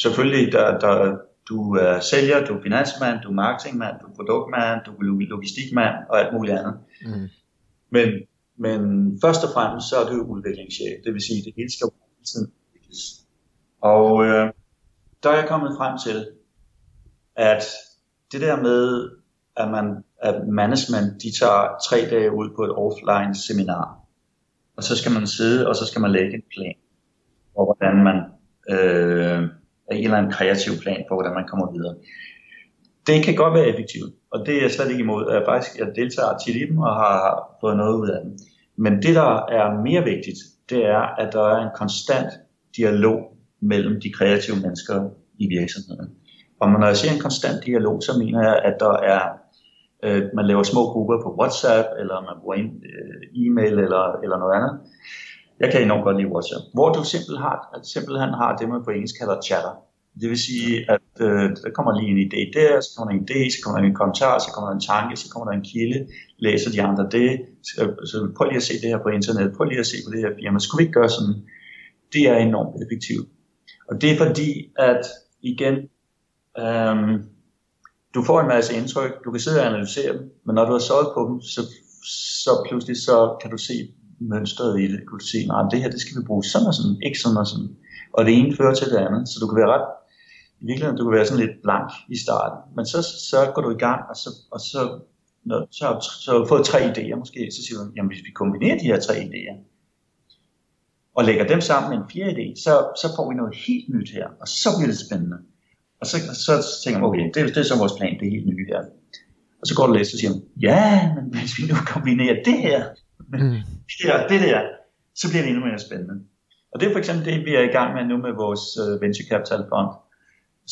selvfølgelig du er sælger, du er finansmand, du er marketingmand, du er produktmand, du er logistikmand og alt muligt andet. Mm. Men først og fremmest så er du udviklingschef, det vil sige det hele skal udvikles. Og der er jeg kommet frem til, at det der med at management, de tager 3 dage ud på et offline seminar, og så skal man sidde, og så skal man lægge en plan for, hvordan man en eller anden kreativ plan for, hvordan man kommer videre. Det kan godt være effektivt, og det er jeg slet ikke imod. Jeg deltager tit i dem og har fået noget ud af dem. Men det, der er mere vigtigt, det er, at der er en konstant dialog mellem de kreative mennesker i virksomheden. Og når jeg siger en konstant dialog, så mener jeg, at der er man laver små grupper på WhatsApp, eller man bruger e-mail eller noget andet. Jeg kan enormt godt lide WhatsApp. Hvor du simpelthen har det, man på engelsk kalder chatter. Det vil sige, at der kommer lige en idé der, så kommer der en idé, så kommer der en kommentar, så kommer der en tanke, så kommer der en kilde. Læser de andre det? Så prøv lige at se det her på internet. Prøv lige at se på det her firma. Skulle vi ikke gøre sådan? Det er enormt effektivt. Og det er fordi, at igen... du får en masse indtryk, du kan sidde og analysere dem, men når du har solgt på dem, så pludselig så kan du se mønstret i det. Du kan se, nej, det her det skal vi bruge sådan og sådan, ikke sådan og sådan. Og det ene fører til det andet, så du kan være i virkeligheden sådan lidt blank i starten. Men så går du i gang, og så har du fået 3 idéer måske, så siger du, jamen hvis vi kombinerer de her 3 idéer, og lægger dem sammen med en fjerde idé, så får vi noget helt nyt her, og så bliver det spændende. Og så tænker man, okay, det er så vores plan, det er helt nye her. Og så går det lidt, så siger man, ja, men hvis vi nu kombinerer det her med det der, så bliver det endnu mere spændende. Og det er for eksempel det, vi er i gang med nu med vores venture capital fond,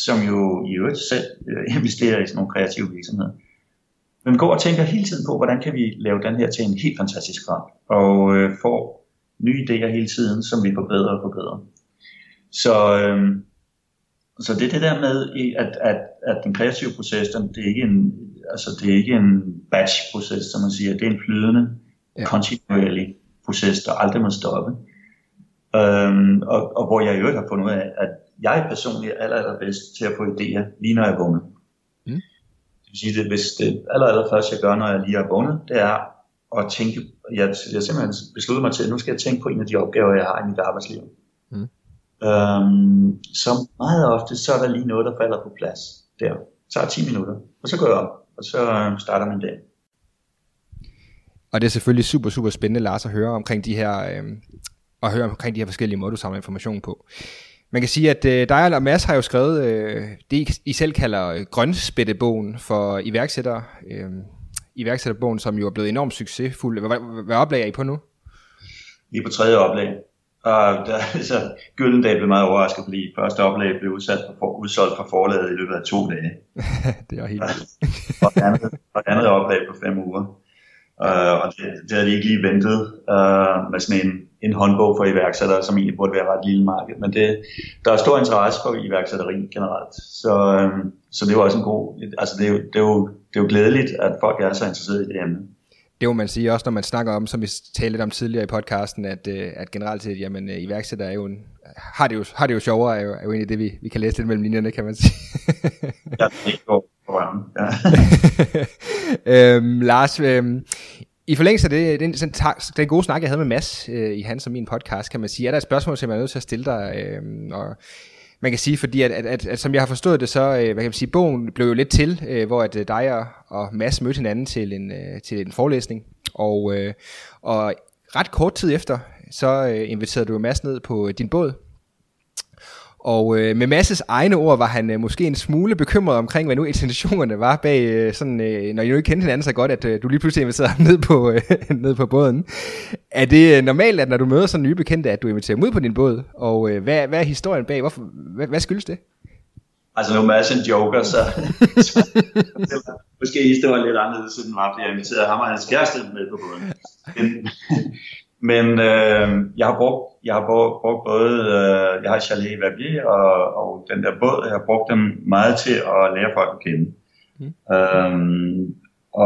som jo i øvrigt selv investerer i sådan nogle kreative virksomheder. Men vi går og tænker hele tiden på, hvordan kan vi lave den her til en helt fantastisk fond, og får nye idéer hele tiden, som vi forbedrer og forbedrer. Så det er det der med, at den kreative proces, det er ikke en batch-proces, som man siger. Det er en flydende, kontinuerlig proces, der aldrig må stoppe. Og hvor jeg i øvrigt har fundet ud af, at jeg personligt er allerbedst til at få idéer, lige når jeg vågner. Det vil sige, at hvis det allerførst jeg gør, når jeg lige er vågnet, det er at tænke. Jeg simpelthen beslutter mig til, at nu skal jeg tænke på en af de opgaver, jeg har i mit arbejdsliv. Så meget ofte, så er der lige noget, der falder på plads der. Det tager 10 minutter, og så går jeg op, og så starter man dagen. Og det er selvfølgelig super, super spændende, Lars, at høre omkring de her, forskellige måder, du samler information på. Man kan sige, at dig og Mads har jo skrevet det, I selv kalder grønspættebogen for iværksættere. Iværksætterbogen, som jo er blevet enormt succesfuld. Hvad oplag er I på nu? Vi er på 3. oplag. Og Gyldendal blev meget overrasket, fordi første oplag blev udsolgt fra forlaget i løbet af 2 dage. Det er helt vildt. og andet oplag på 5 uger. Og det havde de ikke lige ventet med sådan en håndbog for iværksættere, som egentlig burde være ret lille marked. Men der er stor interesse for iværksætteri generelt. Så det er jo også en god. Altså det er jo glædeligt, at folk er så interesserede i det emne. Det må man sige også, når man snakker om, som vi talte lidt om tidligere i podcasten, at generelt set, jamen iværksættere er jo har det jo sjovere, er jo egentlig det, vi kan læse lidt mellem linjerne, kan man sige. Ja, det går på rammen. Lars, i forlængelse af det, den gode snak, jeg havde med Mads i hans og min podcast, kan man sige, er der et spørgsmål, som jeg er nødt til at stille dig, og man kan sige, fordi at som jeg har forstået det, så hvad kan man sige, bogen blev jo lidt til, hvor at dig og Mads mødte hinanden til en forelæsning, og ret kort tid efter, så inviterede du Mads ned på din båd, og med Mads' egne ord var han måske en smule bekymret omkring, hvad nu intentionerne var bag, sådan, når I nu ikke kendte hinanden så godt, at du lige pludselig inviterede ham ned på båden. Er det normalt, at når du møder sådan nye bekendte, at du inviterer dem ud på din båd? Og hvad er historien bag? Hvorfor, hvad skyldes det? Altså nu Mads en joker, så måske historien lidt anderledes, end var, fordi jeg inviterede ham og hans kæreste med på båden. Men jeg har brugt både, jeg har chalet i Verbier og den der båd, jeg har brugt dem meget til at lære folk at kende.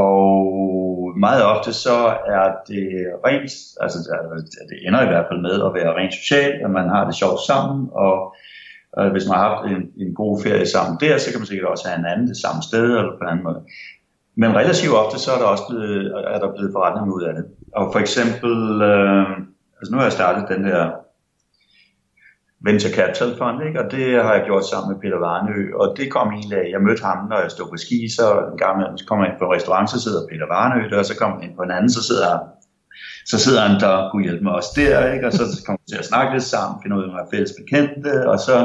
Og meget ofte så er det rent, altså det ender i hvert fald med at være rent socialt, at man har det sjovt sammen, og hvis man har haft en god ferie sammen der, så kan man sikkert også have en anden det samme sted, eller på en anden måde. Men relativt ofte, så er der også blevet forretning ud af det. Og for eksempel, altså nu har jeg startet den her Venture Capital Fund, ikke? Og det har jeg gjort sammen med Peter Warnøe. Og det kom egentlig af, jeg mødte ham, når jeg stod på ski, så en gang imellem, så kom jeg ind på en restaurant, så sidder Peter Warnøe der, og så kom jeg ind på en anden, så sidder han der og kunne hjælpe mig også der, ikke? Og så kom vi til at snakke lidt sammen, finde ud af nogle fælles bekendte, og så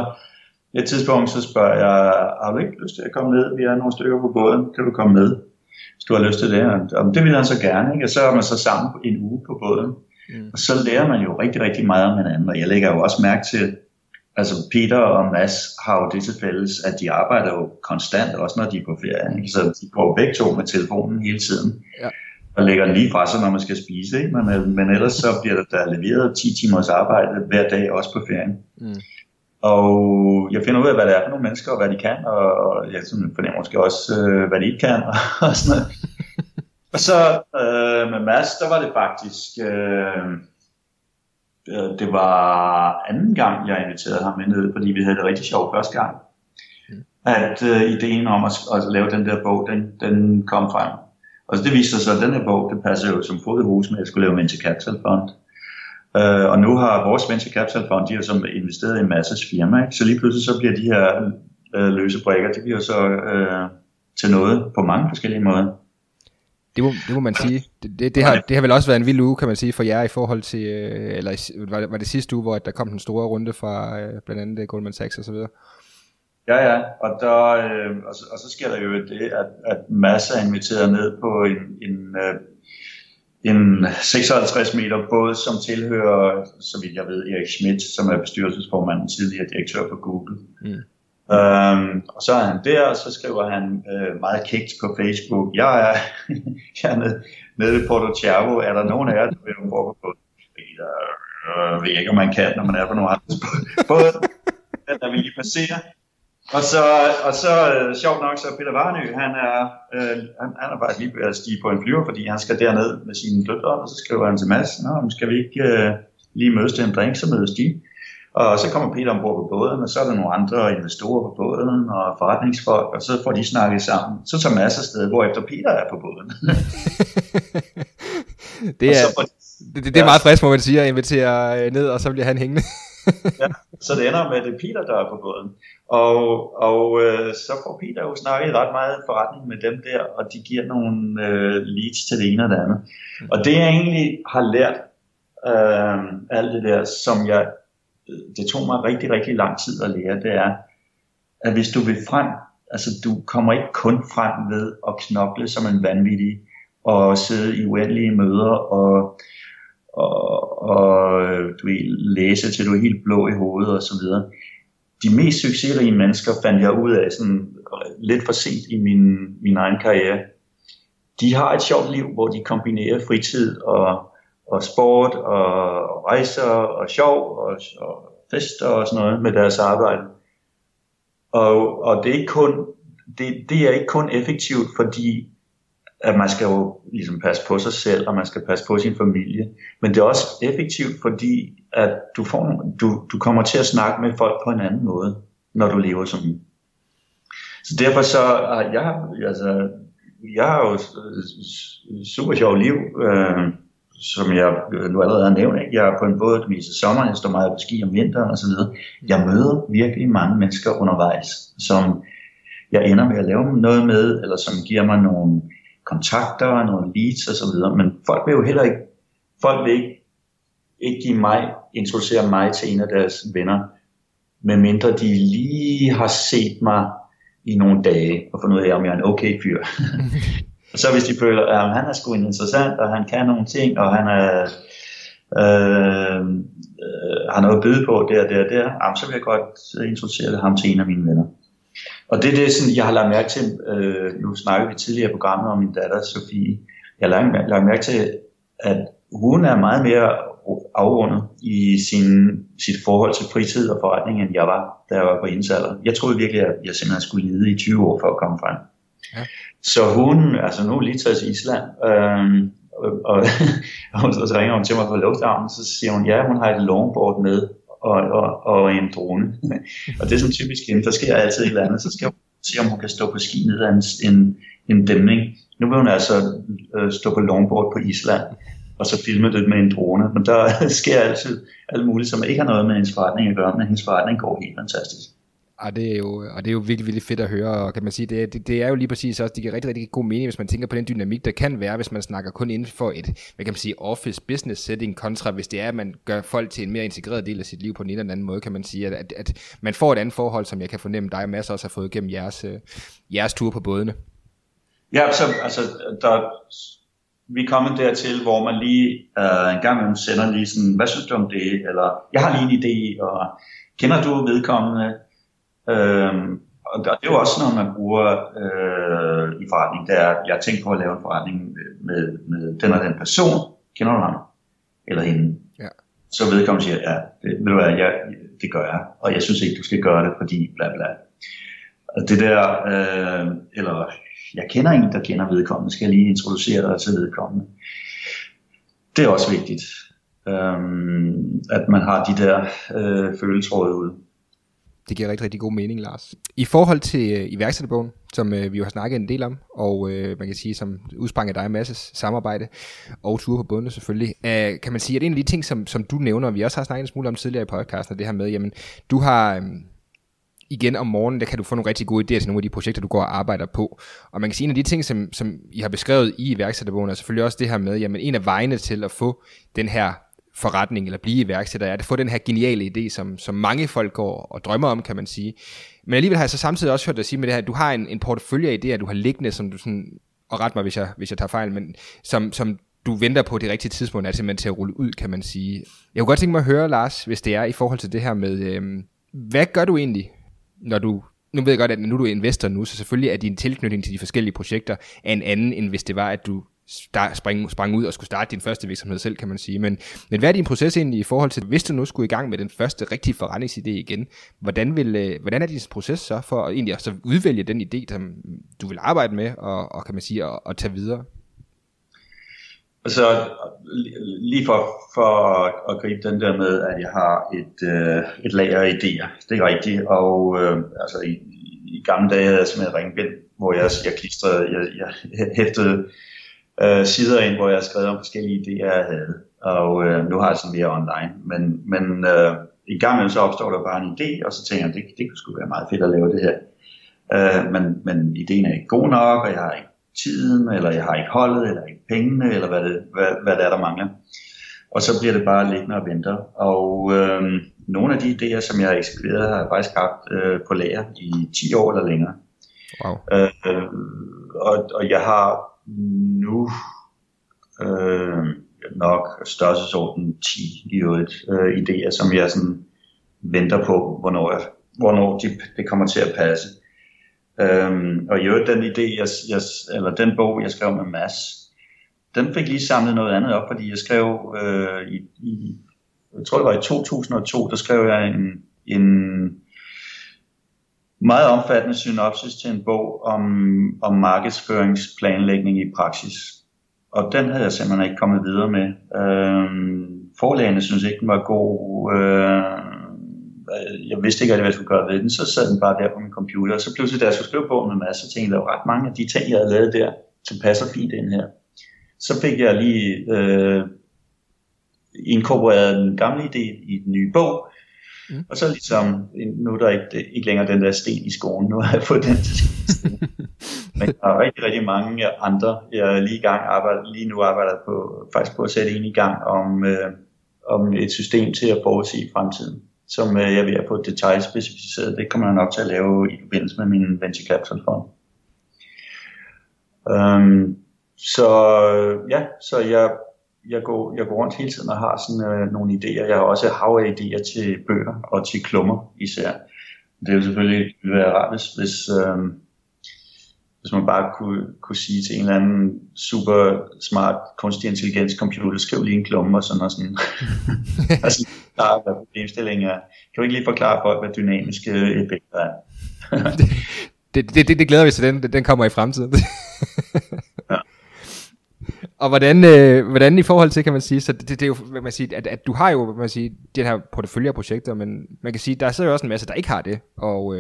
i et tidspunkt, så spørger jeg, har du ikke lyst til at komme med? Vi er nogle stykker på båden, kan du komme med? Hvis du har lyst til det, og det vil han så gerne, ikke? Og så er man så sammen en uge på båden, og så lærer man jo rigtig, rigtig meget om hinanden, og jeg lægger jo også mærke til, altså Peter og Mads har jo det til fælles, at de arbejder jo konstant, også når de er på ferie, ikke? Så de går begge to med telefonen hele tiden, og lægger den lige fra sig, når man skal spise, ikke? Men ellers så bliver der leveret 10 timers arbejde hver dag, også på ferien. Og jeg finder ud af, hvad det er for nogle mennesker, og hvad de kan, og jeg fornemmer måske også, hvad de ikke kan, og sådan noget. Og så med Mads, der var det faktisk, det var anden gang, jeg inviterede ham ned, fordi vi havde det rigtig sjovt første gang, at ideen om at lave den der bog, den kom frem. Og så det viste sig så, at den her bog, det passer jo som fod i hus med, at jeg skulle lave Venture Capital Fund. Og nu har vores Venture Capital Fund, de har som investeret i en masse firmaer, så lige pludselig så bliver de her løse brikker, det bliver så til noget på mange forskellige måder. Det må man sige. Det har vel også været en vild uge, kan man sige, for jer i forhold til, eller var det sidste uge, hvor der kom den store runde fra blandt andet Goldman Sachs og så videre? Ja, og så sker der jo det, at Mads er inviteret ned på en 56 meter båd, som tilhører, så vidt jeg ved, Erik Schmidt, som er bestyrelsesformanden, tidligere direktør for Google. Mm. Og så er han der, og så skriver han meget kægt på Facebook: Jeg er nede ved Porto Cervo, er der nogen af jer, der vil jo bruge på? Jeg ved ikke, om man kan, når man er på nogle andre både, der vil lige passere. Og så sjovt nok, så Peter Warnøe, han er faktisk lige ved at stige på en flyver, fordi han skal derned med sine døtre, og så skriver han til Mads: nå, skal vi ikke lige mødes til en drink, så mødes de. Og så kommer Peter ombord på båden, og så er der nogle andre investorer på båden og forretningsfolk, og så får de snakket sammen. Så tager Mads afsted, hvorefter Peter er på båden. Det er meget frisk, må man sige, at invitere ned, og så bliver han hængende. Ja, så det ender med, at det er Peter, der er på båden. Og så får Peter jo snakket ret meget forretning med dem der, og de giver nogle leads til det ene og det andet. Og det jeg egentlig har lært alt det der, det tog mig rigtig, rigtig lang tid at lære, det er, at hvis du vil frem, altså du kommer ikke kun frem ved at knokle som en vanvittig, og sidde i uendelige møder, og du vil læse til du er helt blå i hovedet og så videre. De mest succesrige mennesker, fandt jeg ud af sådan lidt for sent i min egen karriere, de har et sjovt liv, hvor de kombinerer fritid og sport og rejser og sjov og fester og sådan noget med deres arbejde. Og det er ikke kun det er ikke kun effektivt, fordi at man skal jo ligesom passe på sig selv, og man skal passe på sin familie. Men det er også effektivt, fordi at du kommer til at snakke med folk på en anden måde, når du lever som en. Så derfor så jeg har jo super sjovt liv, som jeg nu allerede har nævnt. Jeg er på en båd det meste sommer, jeg står meget på ski om vinteren osv. Jeg møder virkelig mange mennesker undervejs, som jeg ender med at lave noget med, eller som giver mig nogle kontakter og nogle leads og så videre, men folk vil jo heller ikke, introducere mig til en af deres venner, medmindre de lige har set mig i nogle dage og fundet ud af, om jeg er en okay fyr. Og så hvis de føler, at han er sgu interessant, og han kan nogle ting, og han er har noget at byde på der, så vil jeg godt introducere ham til en af mine venner. Og det er det, sådan, jeg har lagt mærke til, nu snakkede vi tidligere i programmet om min datter Sofie, jeg har lagt mærke til, at hun er meget mere afrundet i sit forhold til fritid og forretning, end jeg var, da jeg var på hendes alder. Jeg troede virkelig, at jeg simpelthen skulle lide i 20 år for at komme frem. Ja. Så hun, altså nu lige tager til Island, og så ringer hun til mig fra lufthavnen, så siger hun, ja, hun har et longboard med, og en drone. Og det er sådan typisk hende, der sker altid et eller andet. Så skal hun se, om hun kan stå på ski ned ad en dæmning. Nu vil hun altså stå på longboard på Island, og så filme det med en drone. Men der sker altid alt muligt, som ikke har noget med hendes forretning at gøre, men hendes forretning går helt fantastisk. Og det er jo virkelig, virkelig fedt at høre, og kan man sige, det er jo lige præcis også, det giver rigtig, rigtig god mening, hvis man tænker på den dynamik, der kan være, hvis man snakker kun inden for et, hvad kan man sige, office business setting, kontra hvis det er, at man gør folk til en mere integreret del af sit liv på en eller anden måde, kan man sige, at man får et andet forhold, som jeg kan fornemme dig og Mads også har fået gennem jeres tur på bådene. Ja, så altså, vi er kommet dertil, hvor man lige en gang imellem sender lige sådan, hvad synes du om det, eller jeg har lige en idé, og kender du vedkommende? Og det er jo også noget, man bruger i forretning. Der er, jeg tænker på at lave en forretning med den og den person. Kender du ham? Eller hende? Ja. Så vedkommende siger, ja, det gør jeg. Og jeg synes ikke, du skal gøre det, fordi bla bla. Og det der, eller jeg kender en, der kender vedkommende. Skal jeg lige introducere dig til vedkommende? Det er også vigtigt, at man har de der føletråde ude. Det giver rigtig, rigtig god mening, Lars. I forhold til iværksætterbogen, som vi jo har snakket en del om, og man kan sige, som udsprang af dig og Mads' samarbejde, og ture på bådene selvfølgelig, kan man sige, at en af de ting, som du nævner, og vi også har snakket en smule om tidligere i podcasten, det her med, jamen, du har igen om morgenen, der kan du få nogle rigtig gode idéer til nogle af de projekter, du går og arbejder på. Og man kan sige, en af de ting, som I har beskrevet i iværksætterbogen, er selvfølgelig også det her med, jamen en af vejene til at få den her forretning, eller blive iværksætter, er at få den her geniale idé, som mange folk går og drømmer om, kan man sige. Men alligevel har jeg så samtidig også hørt dig sige med det her, at du har en portefølje af idéer, du har liggende, som du sådan, og ret mig, hvis jeg tager fejl, men som du venter på det rigtige tidspunkt, altså man til at rulle ud, kan man sige. Jeg kunne godt tænke mig at høre, Lars, hvis det er i forhold til det her med, hvad gør du egentlig, når du, nu ved jeg godt, at nu er du investor nu, så selvfølgelig er din tilknytning til de forskellige projekter er en anden, end hvis det var, at du sprang ud og skulle starte din første virksomhed selv, kan man sige. Men hvad er din proces egentlig i forhold til, hvis du nu skulle i gang med den første rigtige forretningsidé igen, hvordan er din proces så for at egentlig også udvælge den idé, som du vil arbejde med, og kan man sige, og tage videre? Altså lige for at gribe den der med, at jeg har et lager af idéer, det er rigtigt, og altså i gamle dage havde jeg simpelthen ringbind, hvor jeg klistrede, jeg hæftede sider ind, hvor jeg skrev om forskellige idéer, jeg havde, og nu har jeg sådan mere online, men i gang med så opstår der bare en idé, og så tænker jeg, det kunne sgu være meget fedt at lave det her, men idéen er ikke god nok, og jeg har ikke tiden, eller jeg har ikke holdet, eller ikke pengene, eller hvad det er, der mangler. Og så bliver det bare liggende og venter. Og nogle af de idéer, som jeg har eksekveret, har jeg faktisk haft på lager i 10 år eller længere. Wow. Og jeg har nu nok størrelsesorden 10 i øvrigt idéer, som jeg sådan venter på, hvornår det kommer til at passe. Og i øvrigt den idé, eller den bog, jeg skrev med Mads, den fik lige samlet noget andet op, fordi jeg skrev, jeg tror det var i 2002, der skrev jeg en meget omfattende synopsis til en bog om markedsføringsplanlægning i praksis. Og den havde jeg simpelthen ikke kommet videre med. Forlagene synes ikke, den var god. Jeg vidste ikke, hvad jeg skulle gøre ved den, så sad den bare der på min computer, og så pludselig, da jeg skulle skrive bogen med Mads, så tænkte jeg, ret mange af de ting, jeg havde lavet der, som passer fint ind her. Så fik jeg lige inkorporeret den gamle idé i den nye bog, og så ligesom, nu er der ikke længere den der sten i skoen, nu har jeg fået den til sten. Men der er rigtig, rigtig mange andre, jeg lige nu arbejder på, faktisk på at sætte en i gang om et system til at forudsige fremtiden, som jeg vil have på detaljespecificeret. Det kommer jeg nok til at lave i forbindelse med min venture capital fond. Jeg går rundt hele tiden og har sådan nogle idéer. Jeg har også hav af idéer til bøger og til klummer især. Det vil selvfølgelig være rart, hvis man bare kunne sige til en eller anden super smart kunstig intelligens computer, skriv lige en klumme og sådan og sådan. Altså, hvad problemstillingen er. Kan du ikke lige forklare folk, hvad dynamiske effekter er? det glæder vi til, den kommer i fremtiden. Ja. Og hvordan i forhold til, kan man sige, så det er jo, hvad man siger, at du har jo, hvad man siger, den her portefølje af projekter, men man kan sige, der sidder jo også en masse, der ikke har det, og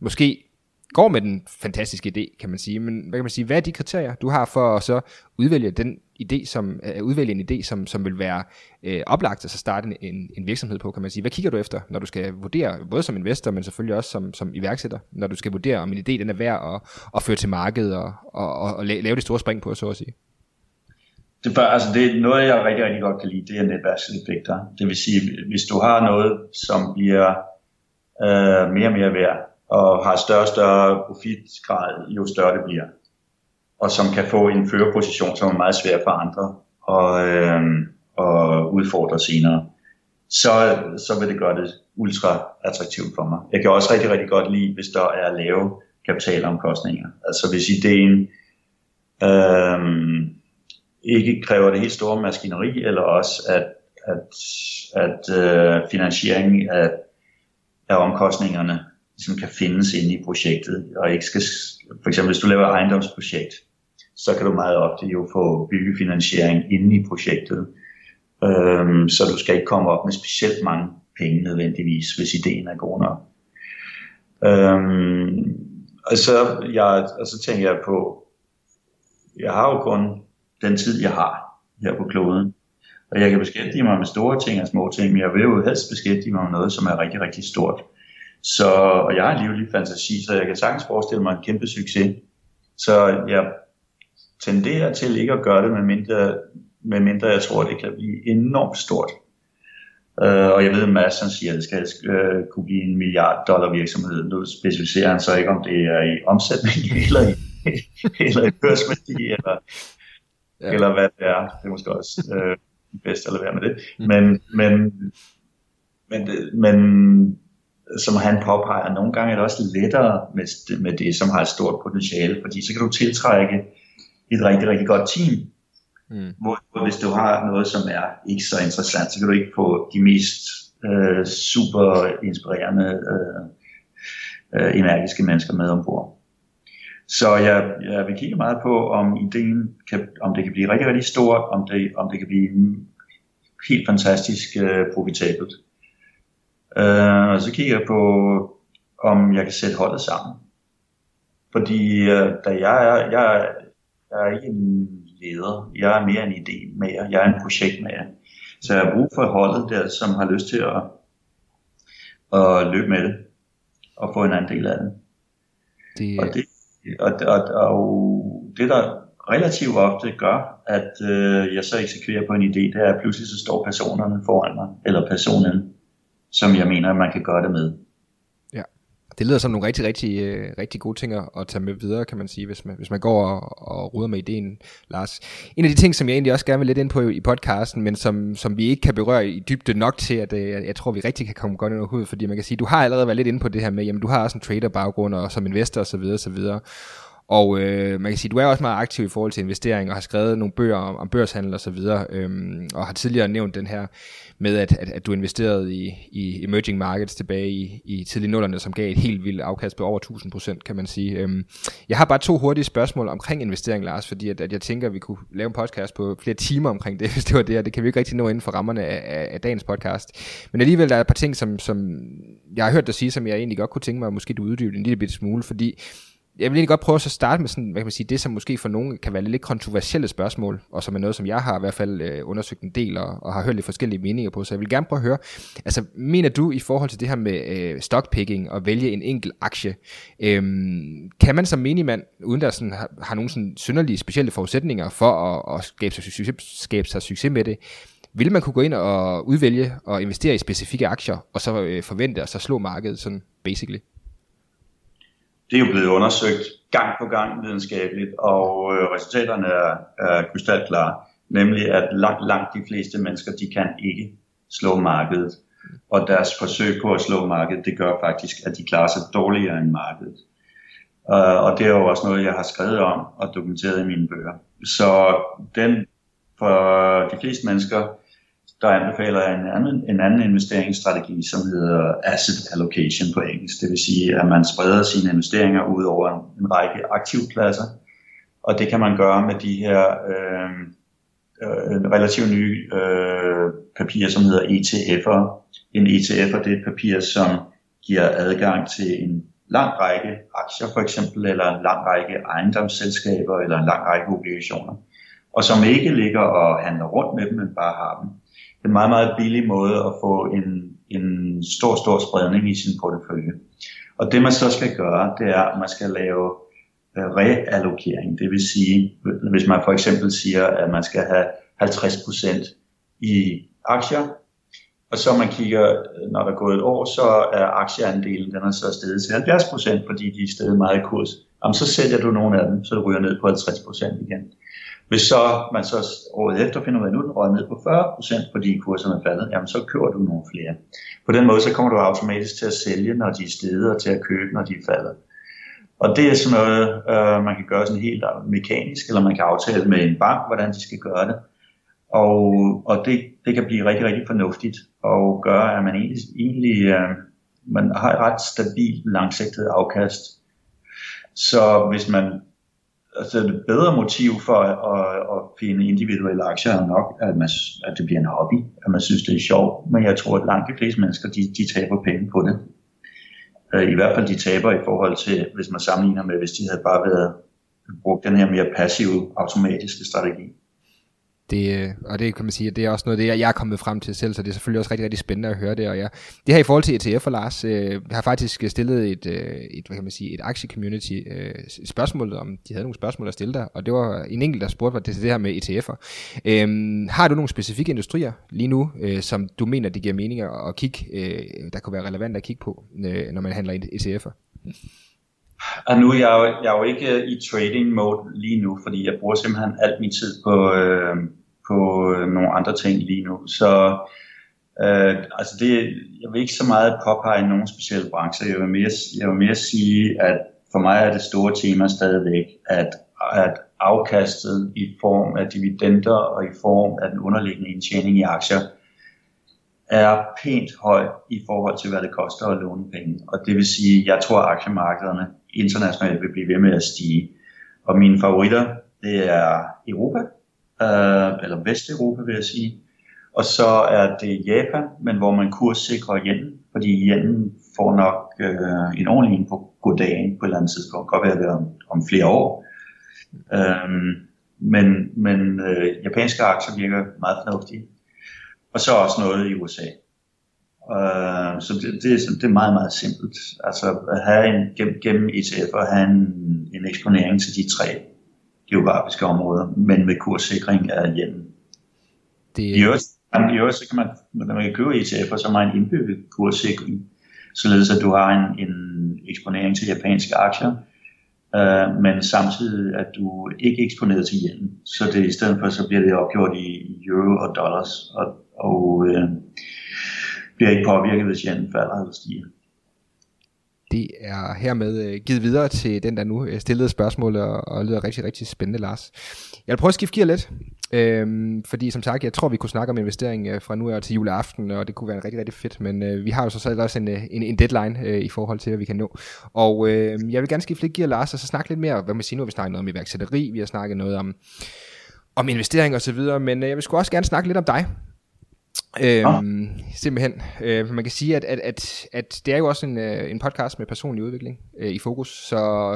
måske går med den fantastiske idé, kan man sige, men hvad kan man sige, hvad er de kriterier, du har for at så udvælge den idé, som vil være oplagt, altså starte en virksomhed på, kan man sige. Hvad kigger du efter, når du skal vurdere, både som investor, men selvfølgelig også som iværksætter, når du skal vurdere, om en idé den er værd at føre til markedet og lave det store spring på, så at sige? Det er noget, jeg rigtig, rigtig godt kan lide, det er netværkseffekter. Det vil sige, hvis du har noget, som bliver mere og mere værd, og har større og større profitgrad, jo større det bliver. Og som kan få en førerposition, som er meget svær for andre og udfordre senere. Så vil det gøre det ultra attraktivt for mig. Jeg kan også rigtig, rigtig godt lide, hvis der er lave kapitalomkostninger. Altså hvis ideen ikke kræver det helt store maskineri, eller også at finansieringen af omkostningerne som kan findes inde i projektet, og ikke skal, for eksempel hvis du laver et ejendomsprojekt, så kan du meget ofte jo få byggefinansiering inde i projektet, så du skal ikke komme op med specielt mange penge nødvendigvis, hvis ideen er god nok. Og så tænker jeg på, jeg har jo kun den tid, jeg har her på kloden, og jeg kan beskæftige mig med store ting og små ting, men jeg vil jo helst beskæftige mig med noget, som er rigtig, rigtig stort. Så, og jeg har en livlig fantasi, så jeg kan sagtens forestille mig en kæmpe succes. Så jeg tenderer til ikke at gøre det, medmindre jeg tror, det kan blive enormt stort. Og jeg ved, at Mads siger, at det skal kunne blive en $1 milliard virksomhed. Nu specificerer han så ikke, om det er i omsætning eller i børsmæssig eller hvad det er. Det er måske også bedst at lade være med det. Men som han påpeger, nogle gange er det også lettere med det, som har et stort potentiale, fordi så kan du tiltrække et rigtig, rigtig godt team. Mm. Hvor hvis du har noget, som er ikke så interessant, så kan du ikke få de mest super inspirerende energiske mennesker med ombord. Så jeg vil kigge meget på, om ideen kan, om det kan blive rigtig, rigtig stort, om det kan blive helt fantastisk profitabelt. Og så kigger jeg på, om jeg kan sætte holdet sammen. Fordi jeg er ikke en leder. Jeg er mere en idémager. Jeg er en projektmager. Så jeg har brug for holdet der, som har lyst til at løbe med det og få en anden del af det. Og det der relativt ofte gør, at jeg så eksekverer på en idé, det er, at pludselig så står personerne foran mig, eller personen, som jeg mener, man kan gøre det med. Ja, det lyder som nogle rigtig, rigtig, rigtig gode ting at tage med videre, kan man sige, hvis man går og ruder med ideen, Lars. En af de ting, som jeg egentlig også gerne vil lidt ind på i podcasten, men som vi ikke kan berøre i dybde nok til, at jeg tror, vi rigtig kan komme godt ind overhovedet, fordi man kan sige, du har allerede været lidt inde på det her med, jamen du har også en trader-baggrund, og som investor osv. Og man kan sige, du er også meget aktiv i forhold til investering og har skrevet nogle bøger om børshandel og så videre, og har tidligere nævnt den her med, at du investerede i emerging markets tilbage i tidlige nullerne, som gav et helt vildt afkast på over 1000%, kan man sige. Jeg har bare 2 hurtige spørgsmål omkring investering, Lars, fordi at jeg tænker, at vi kunne lave en podcast på flere timer omkring det, hvis det var det, og det kan vi ikke rigtig nå inden for rammerne af dagens podcast. Men alligevel, der er et par ting, som jeg har hørt dig sige, som jeg egentlig godt kunne tænke mig, måske du uddybede en lille bitte smule, fordi jeg vil egentlig godt prøve at starte med sådan, hvad kan man sige, det som måske for nogen kan være lidt kontroversielle spørgsmål, og som er noget, som jeg har i hvert fald undersøgt en del og har hørt lidt forskellige meninger på, så jeg vil gerne prøve at høre, altså mener du i forhold til det her med stockpicking og vælge en enkelt aktie, kan man som menigmand, uden der sådan har nogle sådan synderlige specielle forudsætninger for at skabe sig succes med det, vil man kunne gå ind og udvælge og investere i specifikke aktier, og så forvente og så slå markedet sådan basically? Det er jo blevet undersøgt gang på gang videnskabeligt, og resultaterne er krystalklare. Nemlig, at langt de fleste mennesker, de kan ikke slå markedet. Og deres forsøg på at slå markedet, det gør faktisk, at de klarer sig dårligere end markedet. Og det er jo også noget, jeg har skrevet om og dokumenteret i mine bøger. Så for de fleste mennesker, der anbefaler en anden investeringsstrategi, som hedder asset allocation på engelsk. Det vil sige, at man spreder sine investeringer ud over en række aktivklasser, og det kan man gøre med de her relativt nye papirer, som hedder ETF'er. En ETF'er, det er et papir, som giver adgang til en lang række aktier for eksempel, eller en lang række ejendomsselskaber, eller en lang række obligationer, og som ikke ligger og handler rundt med dem, men bare har dem. Det er en meget, meget billig måde at få en stor, stor spredning i sin portefølje. Og det man så skal gøre, det er, at man skal lave reallokering. Det vil sige, hvis man for eksempel siger, at man skal have 50% i aktier, og så man kigger, når der er gået et år, så er aktieandelen, den er så steget til 70%, fordi de er steget meget i kurs. Jamen, så sælger du nogle af dem, så det ryger ned på 50% igen. Hvis man året efter finder ud af, nu den røg ned på 40%, fordi kurserne er faldet, jamen så køber du nogle flere. På den måde så kommer du automatisk til at sælge, når de er steget, og til at købe, når de falder. Og det er sådan noget, man kan gøre sådan helt mekanisk, eller man kan aftale med en bank, hvordan de skal gøre det. Og det kan blive rigtig, rigtig fornuftigt, og gøre, at man egentlig man har et ret stabilt langsigtet afkast. Så hvis man... Altså det bedre motiv for at finde individuelle aktier er nok, at det bliver en hobby, at man synes, det er sjovt. Men jeg tror, at langt de fleste mennesker, de taber penge på det. I hvert fald de taber i forhold til, hvis man sammenligner med, hvis de havde bare brugt den her mere passive, automatiske strategi. det, og det kan man sige, at det er også noget af det, jeg er kommet frem til selv, så det er selvfølgelig også rigtig, rigtig spændende at høre det. Og jeg, det her i forhold til ETF og Lars, har faktisk stillet et hvad kan man sige, et aktie-community spørgsmål, om de havde nogle spørgsmål at stille dig, og det var en enkelt, der spurgte mig til det her med ETF'er. Har du nogle specifikke industrier lige nu, som du mener, det giver mening at kigge, der kunne være relevant at kigge på, når man handler ETF'er? Og nu er jeg jo ikke i trading mode lige nu, fordi jeg bruger simpelthen alt min tid på nogle andre ting lige nu. Så altså det, jeg vil ikke så meget påpege nogen specielle brancher. Jeg vil mere sige, at for mig er det store tema stadigvæk, at afkastet i form af dividender og i form af den underliggende indtjening i aktier er pænt høj i forhold til, hvad det koster at låne penge. Og det vil sige, at jeg tror, at aktiemarkederne internationalt vil blive ved med at stige. Og mine favoritter, det er Europa, eller Vesteuropa vil jeg sige. Og så er det Japan, men hvor man kurssikrer yenen, fordi yenen får nok en ordentlig en på goddagen på et eller andet tidspunkt. Godt være det om flere år. Men japanske aktier virker meget fornuftige. Og så også noget i USA. Så det er meget, meget simpelt. Altså at have gennem ETF og have en eksponering til de tre geografiske områder, men med kurssikring af hjemmen. I øvrigt så kan man købe ETF'er, som har en indbygget kurssikring, således at du har en eksponering til japanske aktier, men samtidig at du ikke eksponeret til hjemmen. Så det i stedet for, så bliver det opgjort i euro og dollars, og bliver ikke påvirket, hvis jenten falder eller stiger. Det er hermed givet videre til den, der nu stillede spørgsmål og lyder rigtig, rigtig spændende, Lars. Jeg vil prøve at skifte gear lidt, fordi som sagt, jeg tror, vi kunne snakke om investering fra nu af til juleaften, og det kunne være rigtig, rigtig fedt, men vi har jo så selv også en deadline i forhold til, hvad vi kan nå. Og jeg vil gerne skifte lidt gear, Lars, og så snakke lidt mere, hvad man siger nu, har vi snakket noget om iværksætteri, vi har snakket noget om investering og så videre, men jeg vil sgu også gerne snakke lidt om dig. Simpelthen man kan sige at det er jo også en podcast med personlig udvikling i fokus,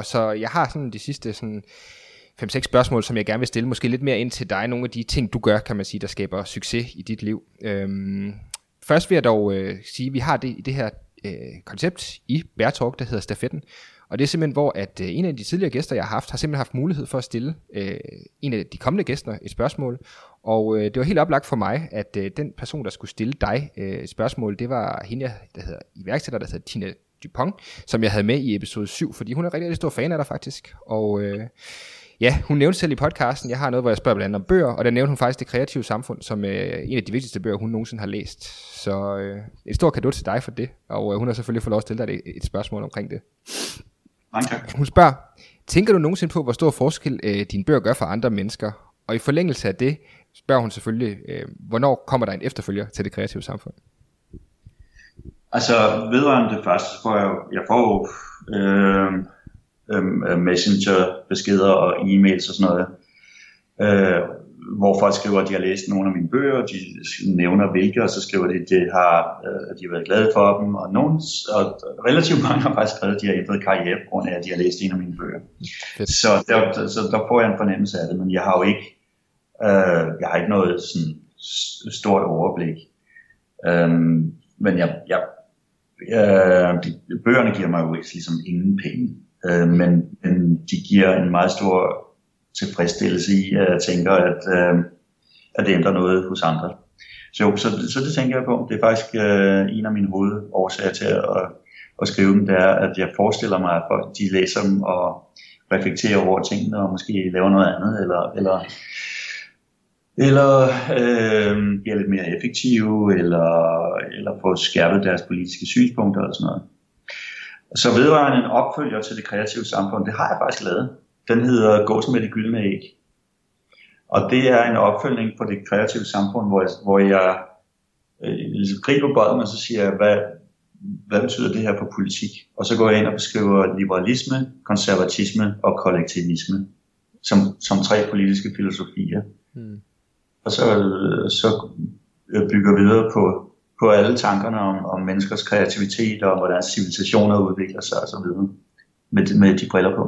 så jeg har sådan de sidste sådan 5-6 spørgsmål, som jeg gerne vil stille, måske lidt mere ind til dig, nogle af de ting du gør, kan man sige, der skaber succes i dit liv. Først vil jeg dog sige, vi har det her koncept i Bear Talk, der hedder stafetten. Og det er simpelthen, hvor at en af de tidligere gæster, jeg har haft, har simpelthen haft mulighed for at stille en af de kommende gæster et spørgsmål. Og det var helt oplagt for mig, at den person, der skulle stille dig et spørgsmål, det var hende, der hedder iværksætter, der hedder Tina Dupont, som jeg havde med i episode 7, fordi hun er rigtig, rigtig stor fan af dig faktisk. Og hun nævnte selv i podcasten, jeg har noget, hvor jeg spørger blandt andet om bøger, og der nævnte hun faktisk Det Kreative Samfund, som en af de vigtigste bøger, hun nogensinde har læst. Så et stort cadeau til dig for det, og hun har selvfølgelig fået lov at stille dig et spørgsmål omkring det. Hun spørger, tænker du nogensinde på, hvor stor forskel dine bøger gør for andre mennesker? Og i forlængelse af det spørger hun selvfølgelig, hvornår kommer der en efterfølger til Det Kreative Samfund? Altså vedrørende det første, så får jeg får messengerbeskeder og e-mails og sådan noget, hvor folk skriver, at de har læst nogle af mine bøger, de nævner hvilke, og så skriver de, at de har været glade for dem, og relativt mange har faktisk skrevet, at de har ændret karriere på grund af, at de har læst en af mine bøger. Så der får jeg en fornemmelse af det, men jeg har jo ikke, jeg har ikke noget sådan stort overblik. Men bøgerne giver mig jo ikke ligesom ingen penge, men de giver en meget stor tilfredsstillelse i, at jeg tænker, at det ændrer noget hos andre. Så det tænker jeg på. Det er faktisk en af mine hovedårsager til at skrive dem, det er, at jeg forestiller mig, at folk de læser dem og reflekterer over tingene og måske laver noget andet, eller bliver lidt mere effektive, eller får skærpet deres politiske synspunkter og sådan noget. Så vedrørende en opfølger til Det Kreative Samfund, det har jeg faktisk lavet. Den hedder Gåsen med det gyldne æg. Og det er en opfølgning på Det Kreative Samfund, hvor jeg griber bolden, men så siger jeg, hvad betyder det her for politik? Og så går jeg ind og beskriver liberalisme, konservatisme og kollektivisme som tre politiske filosofier. Og så bygger videre på alle tankerne om menneskers kreativitet og hvordan civilisationer udvikler sig osv. med de briller på.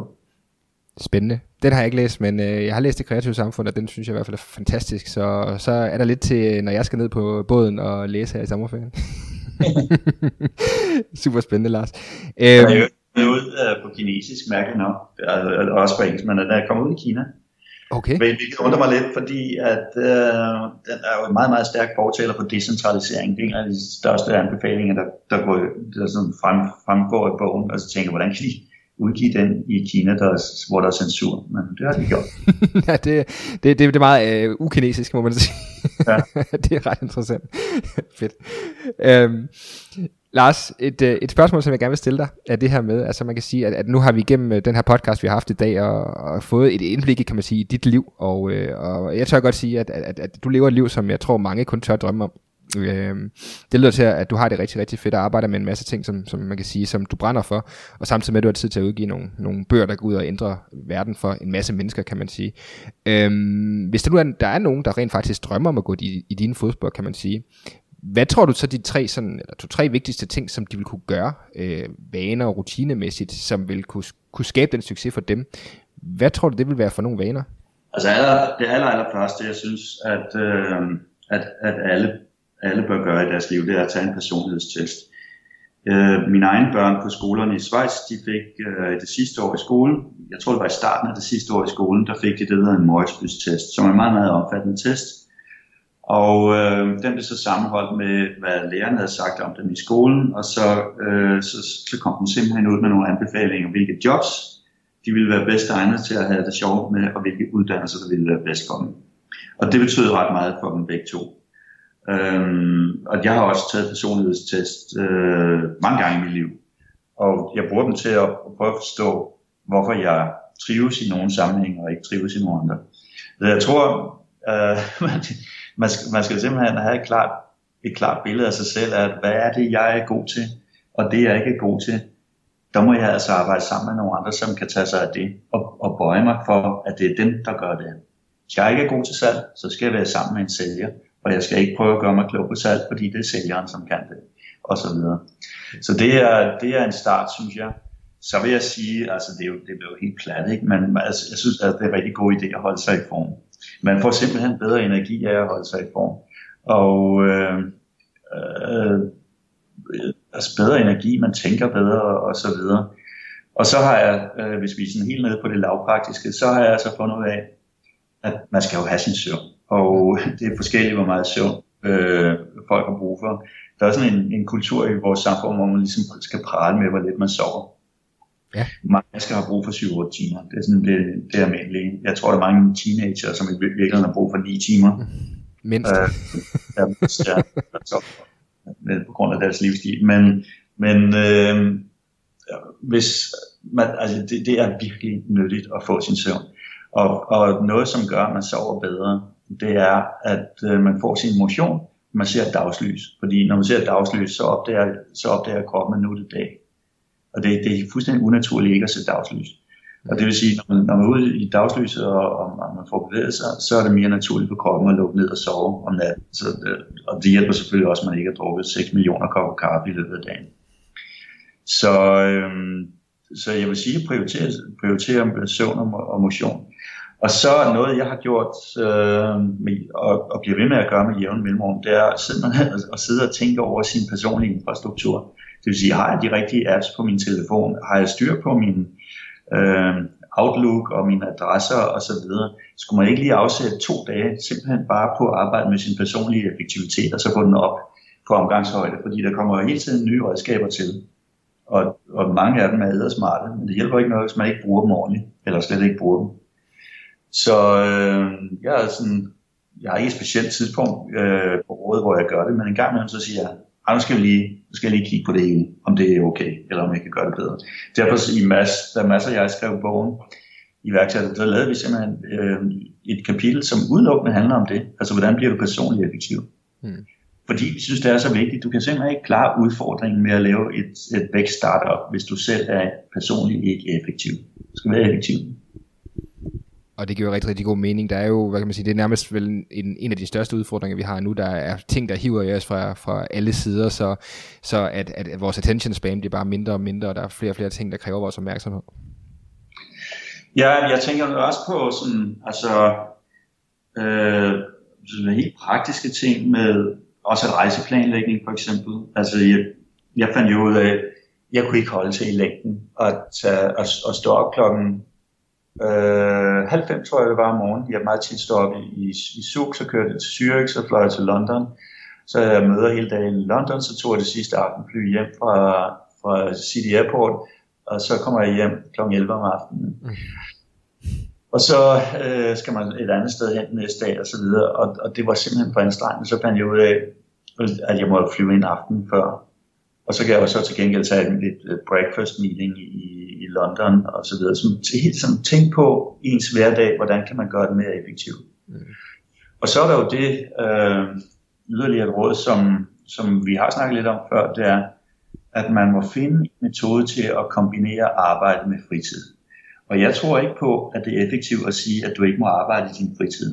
Spændende. Den har jeg ikke læst, men jeg har læst Det Kreative Samfund, og den synes jeg i hvert fald er fantastisk. Så er der lidt til, når jeg skal ned på båden og læse her i sommerferien. Super spændende, Lars. Jeg har jo ud på kinesisk, mærke nok, og også på engelsk, men da jeg kom ud i Kina. Okay. Hvilket undrer mig lidt, fordi at, den er jo en meget, meget stærk fortæller på decentralisering. Det er en af de største anbefalinger, der sådan fremgår i bogen, og så tænker, hvordan kan de udgive den i Kina, hvor der er censur, men det har de gjort. Ja, det er meget ukinesisk, må man sige. Ja. Det er ret interessant. Fedt. Lars, et spørgsmål, som jeg gerne vil stille dig, er det her med, altså man kan sige, at nu har vi igennem den her podcast, vi har haft i dag, og fået et indblik, kan man sige, i dit liv, og jeg tør godt sige, at du lever et liv, som jeg tror, mange kun tør drømme om. Det lyder til, at du har det rigtig, rigtig fedt at arbejde med en masse ting, som man kan sige, som du brænder for, og samtidig med, at du har tid til at udgive nogle bøger, der går ud og ændrer verden for en masse mennesker, kan man sige. Hvis der er nogen, der rent faktisk drømmer om at gå i dine fodspor, kan man sige, hvad tror du så de tre vigtigste ting, som de vil kunne gøre, vaner og rutinemæssigt, som vil kunne skabe den succes for dem? Hvad tror du, det vil være for nogle vaner? Altså det allerførste, jeg synes, at alle bør gøre i deres liv, det er at tage en personlighedstest. Mine egne børn på skolerne i Schweiz, de fik det sidste år i skolen, jeg tror det var i starten af det sidste år i skolen, der fik de det, der hedder en Myers-Briggs-test, som er en meget, meget omfattende test. Og den blev så sammenholdt med, hvad lærerne havde sagt om den i skolen, og så kom den simpelthen ud med nogle anbefalinger, hvilke jobs de ville være bedst egnet til at have det sjovt med, og hvilke uddannelser der ville være bedst for dem. Og det betød ret meget for dem begge to. Og jeg har også taget personlighedstest mange gange i mit liv, og jeg bruger dem til at prøve at forstå, hvorfor jeg trives i nogle sammenhænge og ikke trives i nogle andre. Jeg tror, man skal simpelthen have et klart billede af sig selv, at hvad er det, jeg er god til, og det jeg ikke er god til, der må jeg altså arbejde sammen med nogle andre, som kan tage sig af det, og bøje mig for, at det er dem, der gør det. Hvis jeg ikke er god til salg, så skal jeg være sammen med en sælger, og jeg skal ikke prøve at gøre mig klog på salg, fordi det er sælgeren, som kan det, og så videre. Så det er en start, synes jeg. Så vil jeg sige, altså det er jo helt plat, ikke? Men altså, jeg synes, at det er en rigtig god idé at holde sig i form. Man får simpelthen bedre energi af at holde sig i form. Og altså bedre energi, man tænker bedre, og så videre. Og så har jeg, hvis vi er sådan helt nede på det lavpraktiske, så har jeg altså fundet ud af, at man skal jo have sin søvn. Og det er forskelligt, hvor meget søvn folk har brug for. Der er sådan en kultur i vores samfund, hvor man ligesom skal prale med, hvor lidt man sover. Ja. Mange skal have brug for 7-8 timer. Det er sådan det almindelige. Jeg tror, der er mange teenager, som i virkeligheden har brug for 9 timer. Mindst. På grund af deres livsstil. Men hvis man, altså det er virkelig nyttigt at få sin søvn. Og noget, som gør, at man sover bedre, det er, at man får sin motion, man ser dagslys. Fordi når man ser dagslys, så opdager kroppen, nu det dag. Og det er fuldstændig unaturligt ikke at se dagslys. Og det vil sige, at når man er ude i dagslyset, og man får bevæget sig, så er det mere naturligt for kroppen at lukke ned og sove om natten. Og det hjælper selvfølgelig også, at man ikke har drukket 6 millioner kopper kaffe i løbet af dagen. Så jeg vil sige, prioritere søvn og motion. Og så noget, jeg har gjort, og bliver ved med at gøre med jævn mellemrum, det er at sidde og tænke over sin personlige infrastruktur. Det vil sige, har jeg de rigtige apps på min telefon? Har jeg styr på min Outlook og mine adresser osv.? Skulle man ikke lige afsætte 2 dage simpelthen bare på at arbejde med sin personlige effektivitet, og så få den op på omgangshøjde? Fordi der kommer jo hele tiden nye redskaber til. Og mange af dem er ædersmarte, men det hjælper ikke noget, hvis man ikke bruger dem ordentligt, eller slet ikke bruger dem. Så jeg har ikke et specielt tidspunkt på rådet, hvor jeg gør det, men en gang imellem så siger jeg, nu skal jeg lige kigge på det ene, om det er okay, eller om jeg kan gøre det bedre. Derfor der er masser, jeg skrev bogen i værksættet, så lavede vi simpelthen et kapitel, som udelukkende handler om det, altså hvordan bliver du personligt effektiv. Mm. Fordi vi synes, det er så vigtigt, du kan simpelthen ikke klare udfordringen med at lave et vækst-startup, hvis du selv er personligt ikke effektiv. Du skal være effektiv. Og det giver jo rigtig, rigtig god mening. Der er jo, hvad kan man sige, det er nærmest vel en af de største udfordringer, vi har nu. Der er ting, der hiver i os fra alle sider, så at vores attention spam bliver bare mindre og mindre, og der er flere og flere ting, der kræver vores opmærksomhed. Ja, jeg tænker også på sådan, altså sådan helt praktiske ting med også at rejseplanlægning for eksempel. Altså jeg fandt jo ud af, jeg kunne ikke holde til i længden at stå op klokken 5:30, tror jeg det var, om morgenen. Jeg meget tit stod op i Zug, så kørte jeg til Zürich, så fløj jeg til London. Så jeg møder hele dagen i London, så tog jeg det sidste aftenfly hjem fra City Airport, og så kommer jeg hjem kl. 11 om aftenen. Mm. Og så skal man et andet sted hen næste dag og så videre, og det var simpelthen for anstrengende. Så fandt jeg ud af, at jeg måtte flyve ind aftenen før. Og så kan jeg jo så til gengæld tage en lidt breakfast meeting i London og så videre. Som tænk på ens hverdag, hvordan kan man gøre det mere effektivt. Mm. Og så er der jo det yderligere et råd, som vi har snakket lidt om før, det er, at man må finde en metode til at kombinere arbejde med fritid. Og jeg tror ikke på, at det er effektivt at sige, at du ikke må arbejde i din fritid.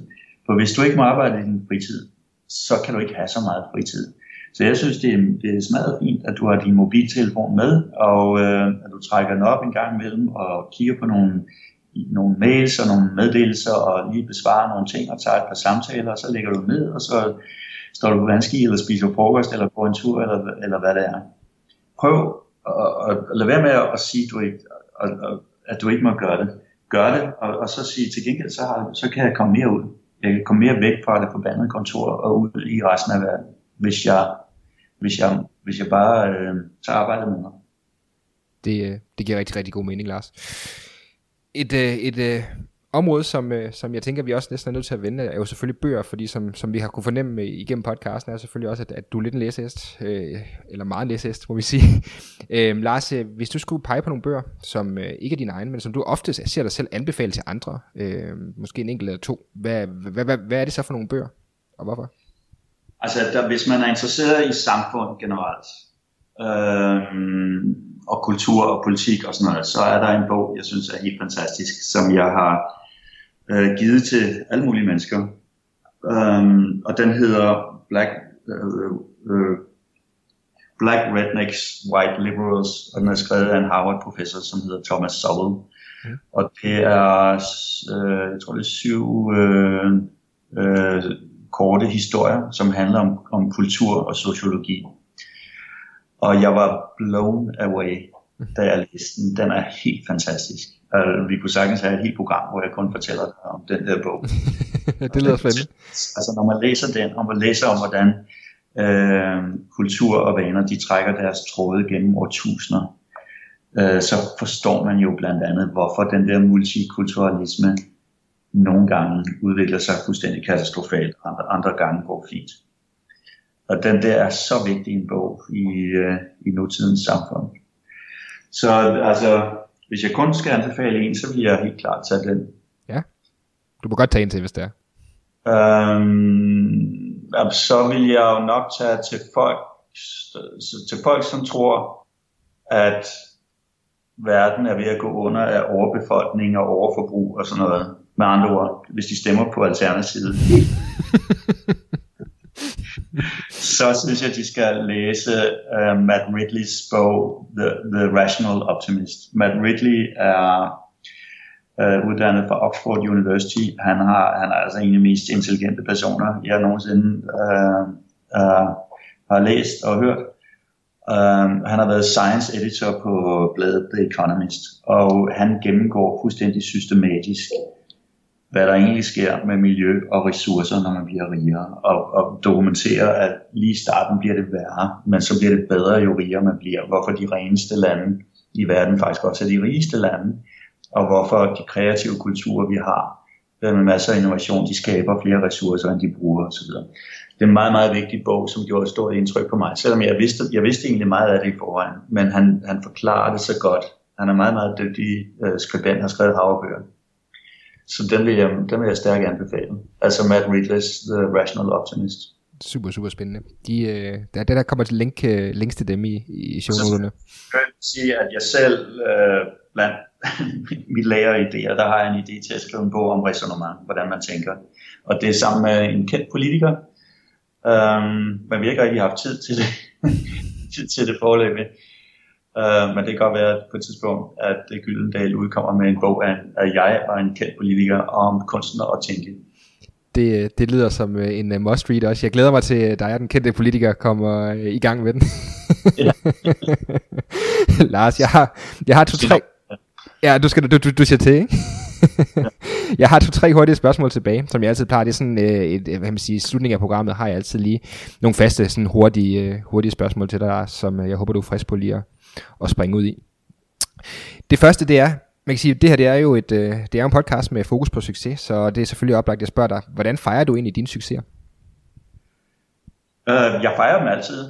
For hvis du ikke må arbejde i din fritid, så kan du ikke have så meget fritid. Så jeg synes, det er smadret fint, at du har din mobiltelefon med, og at du trækker den op en gang imellem og kigger på nogle mails og nogle meddelelser og lige besvarer nogle ting og tager et par samtaler, og så lægger du ned, og så står du på vandski eller spiser frokost eller på en tur eller hvad det er. Prøv at lade være med at sige, at du ikke må gøre det. Gør det, og så sige til gengæld, så kan jeg komme mere ud. Jeg kan komme mere væk fra det forbandede kontor og ud i resten af verden, hvis jeg bare tager arbejdet med mig. Det giver rigtig, rigtig god mening, Lars. Et område, som jeg tænker, vi også næsten er nødt til at vende, er jo selvfølgelig bøger, fordi som vi har kunne fornemme igennem podcasten, er selvfølgelig også, at du er lidt en læsehest, eller meget en læsehest, må vi sige. Lars, hvis du skulle pege på nogle bøger, som ikke er dine egne, men som du ofte ser dig selv anbefale til andre, måske en enkelt eller to, hvad er det så for nogle bøger, og hvorfor? Altså, hvis man er interesseret i samfund generelt, og kultur og politik og sådan noget, så er der en bog, jeg synes er helt fantastisk, som jeg har givet til alle mulige mennesker. Og den hedder Black Rednecks, White Liberals, og den er skrevet af en Harvard-professor, som hedder Thomas Sowell. Mm. Og det er, jeg tror det er 7... korte historier, som handler om kultur og sociologi. Og jeg var blown away, da jeg læste den. Den er helt fantastisk. Altså, vi kunne sagtens have et helt program, hvor jeg kun fortæller om den der bog. Det lyder spændende. Altså, når man læser den, og man læser om, hvordan kultur og vaner, de trækker deres tråde gennem årtusinder, så forstår man jo blandt andet, hvorfor den der multikulturalisme nogle gange udvikler sig fuldstændig katastrofalt, andre gange går fint. Og den der er så vigtig en bog i nutidens samfund. Så altså, hvis jeg kun skal anbefale en, så vil jeg helt klart tage den. Ja, du må godt tage en til, hvis det er. Så vil jeg jo nok tage til folk, som tror, at verden er ved at gå under af overbefolkning og overforbrug og sådan noget. Med andre ord, hvis de stemmer på Alternativet, så synes jeg, de skal læse Matt Ridleys bog, The Rational Optimist. Matt Ridley er uddannet fra Oxford University. Han er altså en af de mest intelligente personer, jeg nogensinde har læst og hørt. Han har været science editor på bladet The Economist, og han gennemgår fuldstændig systematisk, hvad der egentlig sker med miljø og ressourcer, når man bliver rigere, og dokumenterer, at lige i starten bliver det værre, men så bliver det bedre, jo rigere man bliver, hvorfor de reneste lande i verden faktisk også er de rigeste lande, og hvorfor de kreative kulturer, vi har, med masser af innovation, de skaber flere ressourcer, end de bruger osv. Det er en meget, meget vigtig bog, som gjorde et stort indtryk på mig, selvom jeg vidste egentlig meget af det i forvejen, men han forklarer det så godt. Han er meget, meget dygtig skribent, har skrevet havrebøger. Så den vil jeg stærkt anbefale. Altså Matt Ridley's The Rational Optimist. Super, super spændende. Der er det, der kommer til links til dem i shownoterne. Jeg kan sige, at jeg selv blandt mit lager idéer, der har jeg en idé til at skrive en bog om ræsonnement, hvordan man tænker. Og det er sammen med en kendt politiker, men vi har ikke rigtig haft tid til det foreløbig. Men det kan godt være på et tidspunkt, at Gyldendal udkommer med en bog af jeg og en kendt politiker om kunsten at tænke. Det lyder som en must-read også. Jeg glæder mig til, at dig og den kendte politiker kommer i gang med den. Ja. Lars, jeg har to-tre... Ja, du siger til, ikke? Jeg har 2-3 hurtige spørgsmål tilbage, som jeg altid plejer. Det er sådan slutningen af programmet har jeg altid lige nogle faste sådan hurtige spørgsmål til dig, som jeg håber du er frisk på lige at springe ud i. Det første det er, man kan sige, det her det er jo det er en podcast med fokus på succes, så det er selvfølgelig oplagt at jeg spørger dig, hvordan fejrer du egentlig dine succeser? Jeg fejrer dem altid.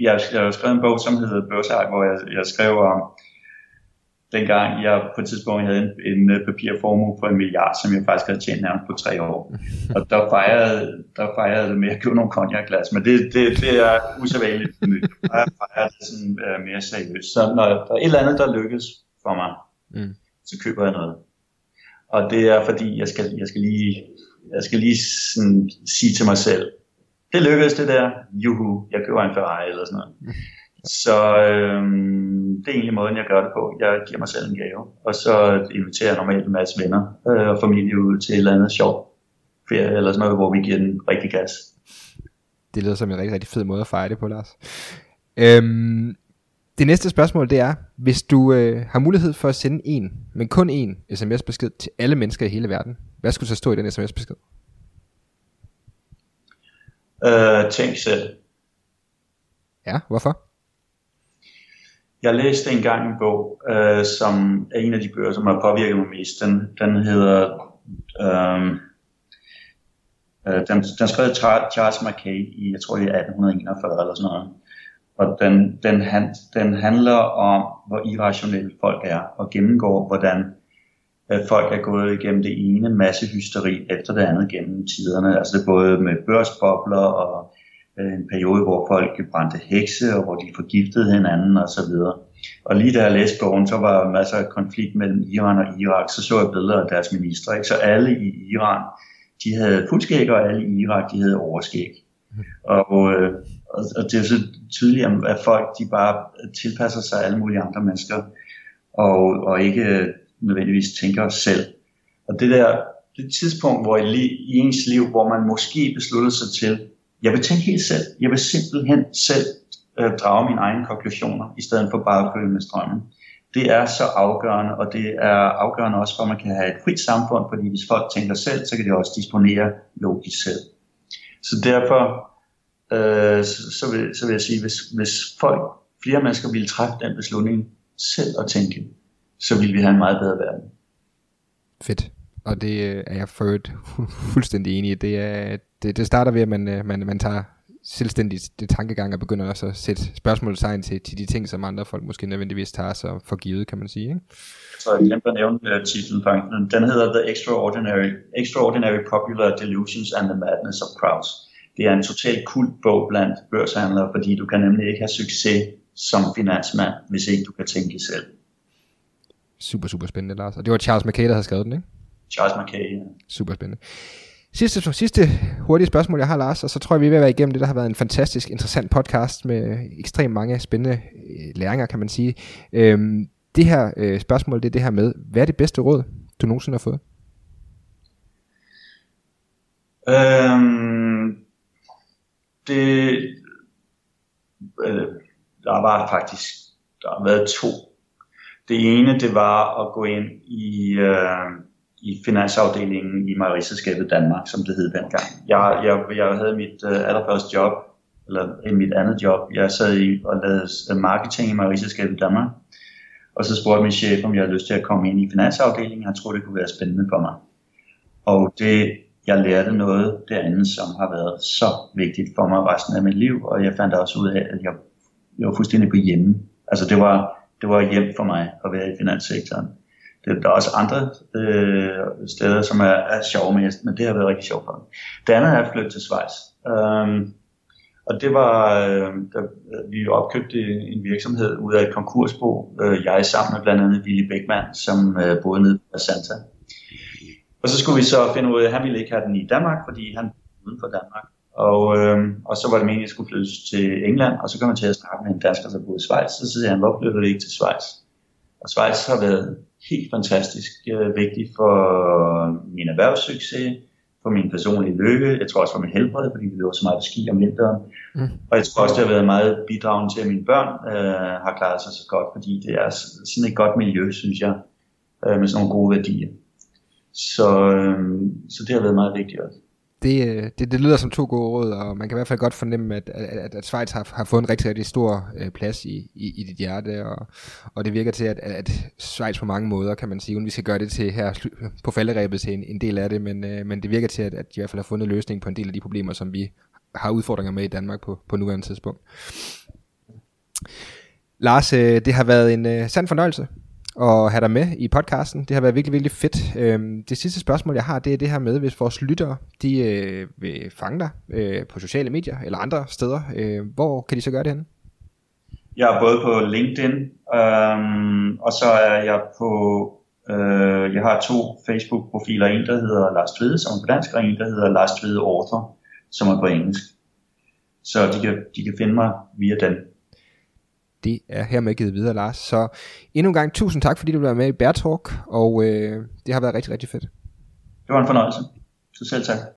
Jeg skrev en bog, som hedder Børsark, hvor jeg skrev om dengang jeg på et tidspunkt havde en papirformue på 1 milliard, som jeg faktisk havde tjent nærmest på 3 år. Og der fejrede det med at købe nogle konjakglas, men det er usædvanligt for mig. Jeg fejrer det sådan mere seriøst. Så når der er et eller andet, der lykkes for mig, så køber jeg noget. Og det er fordi, jeg skal lige sådan sige til mig selv, det lykkedes det der, juhu, jeg køber en Ferrari eller sådan noget. Så det er egentlig måden jeg gør det på. Jeg giver mig selv en gave, og så inviterer jeg normalt en masse venner og familie ud til et eller andet sjov ferie eller sådan noget, hvor vi giver den rigtig gas. Det lyder som en rigtig, rigtig fed måde at fejre det på, Lars. Det næste spørgsmål det er, hvis du har mulighed for at sende kun én sms-besked til alle mennesker i hele verden, hvad skulle så stå i den sms-besked? Tænk selv. Ja, hvorfor? Jeg læste engang en bog, som er en af de bøger, som har påvirket mig mest. Den hedder... Den skrev Charles Mackay i, jeg tror det er 1841 eller sådan noget. Og den handler om, hvor irrationelle folk er, og gennemgår, hvordan folk er gået igennem det ene masse hysteri efter det andet gennem tiderne. Altså det både med børsbobler og... en periode, hvor folk brændte hekse, og hvor de forgiftede hinanden og så videre. Og lige da jeg læste bogen, så var masser af konflikt mellem Iran og Irak, så jeg billeder af deres ministre, ikke? Så alle i Iran, de havde fuldskæg, og alle i Irak, de havde overskæg. Og det er så tydeligt, at folk, de bare tilpasser sig alle mulige andre mennesker, og ikke nødvendigvis tænker os selv. Og det tidspunkt, hvor i ens liv, hvor man måske besluttede sig til, jeg vil tænke helt selv. Jeg vil simpelthen selv drage mine egne konklusioner, i stedet for bare at følge med strømmen. Det er så afgørende, og det er afgørende også for, at man kan have et frit samfund, fordi hvis folk tænker selv, så kan de også disponere logisk selv. Så derfor så vil jeg sige, hvis flere mennesker ville træffe den beslutning selv og tænke, så ville vi have en meget bedre verden. Fedt. Og det er jeg for øvrigt fuldstændig enig i. Det starter ved, at man tager selvstændigt det tankegang og begynder også at sætte spørgsmålstegn til de ting, som andre folk måske nødvendigvis tager sig for givet, kan man sige. Ikke? Så jeg glemte at nævne titlen. Den hedder The Extraordinary Popular Delusions and the Madness of Crowds. Det er en totalt kult bog blandt børshandlere, fordi du kan nemlig ikke have succes som finansmand, hvis ikke du kan tænke selv. Super, super spændende, Lars. Og det var Charles Mackay, der havde skrevet den, ikke? Charles Mackay, ja. Super spændende. Sidste hurtige spørgsmål, jeg har, Lars, og så tror jeg, vi er ved at være igennem det, der har været en fantastisk, interessant podcast med ekstremt mange spændende læringer, kan man sige. Det her spørgsmål, det er det her med, hvad er det bedste råd, du nogensinde har fået? Der har været 2. Det ene, det var at gå ind i finansafdelingen i Mariseskabet Danmark, som det hed dengang. Jeg havde mit allerførste job, eller mit andet job. Jeg sad og lavede marketing i Mariseskabet Danmark, og så spurgte min chef, om jeg havde lyst til at komme ind i finansafdelingen. Han troede, det kunne være spændende for mig. Og jeg lærte noget derinde, som har været så vigtigt for mig resten af mit liv, og jeg fandt også ud af, at jeg var fuldstændig på hjemme. Altså det var hjem for mig at være i finanssektoren. Der er også andre steder, som er sjove, men det har været rigtig sjovt for mig. Det andet er at flytte til Schweiz. Og det var, vi opkøbte en virksomhed ud af et konkursbo. Jeg sammen med blandt andet Willy Beckmann, som boede nede på Santa. Og så skulle vi så finde ud af, at han ville ikke have den i Danmark, fordi han boede uden for Danmark. Og så var det meningen, at jeg skulle flyttes til England, og så kom jeg til at snakke med en dansker, der boede i Schweiz. Så siger han, hvor flytter du ikke til Schweiz? Og Schweiz har været helt fantastisk vigtig for min erhvervssucces, for min personlige lykke, jeg tror også for min helbred, fordi vi løber så meget på ski om vinteren. Mm. Og jeg tror også, det har været meget bidragende til, at mine børn har klaret sig så godt, fordi det er sådan et godt miljø, synes jeg, med sådan nogle gode værdier. Så det har været meget vigtigt også. Det lyder som to gode råd, og man kan i hvert fald godt fornemme, at Schweiz har fået en rigtig, rigtig stor plads i dit hjerte, og det virker til, at Schweiz på mange måder, kan man sige, uden vi skal gøre det til her på falderæbet til en del af det, men det virker til, at de i hvert fald har fundet løsning på en del af de problemer, som vi har udfordringer med i Danmark på nuværende tidspunkt. Lars, det har været en sand fornøjelse og have dig med i podcasten. Det har været virkelig, virkelig fedt. Det sidste spørgsmål, jeg har, det er det her med, hvis vores lyttere, de vil fange dig på sociale medier eller andre steder. Hvor kan de så gøre det henne? Jeg er både på LinkedIn, og så er jeg på... jeg har 2 Facebook-profiler. En, der hedder Lars Tvede, som på dansk, og en, der hedder Lars Tvede Author, som er på engelsk. Så de kan finde mig via den. Det er hermed givet videre, Lars. Så endnu en gang, tusind tak, fordi du var med i Bear Talk, og det har været rigtig, rigtig fedt. Det var en fornøjelse. Så selv tak.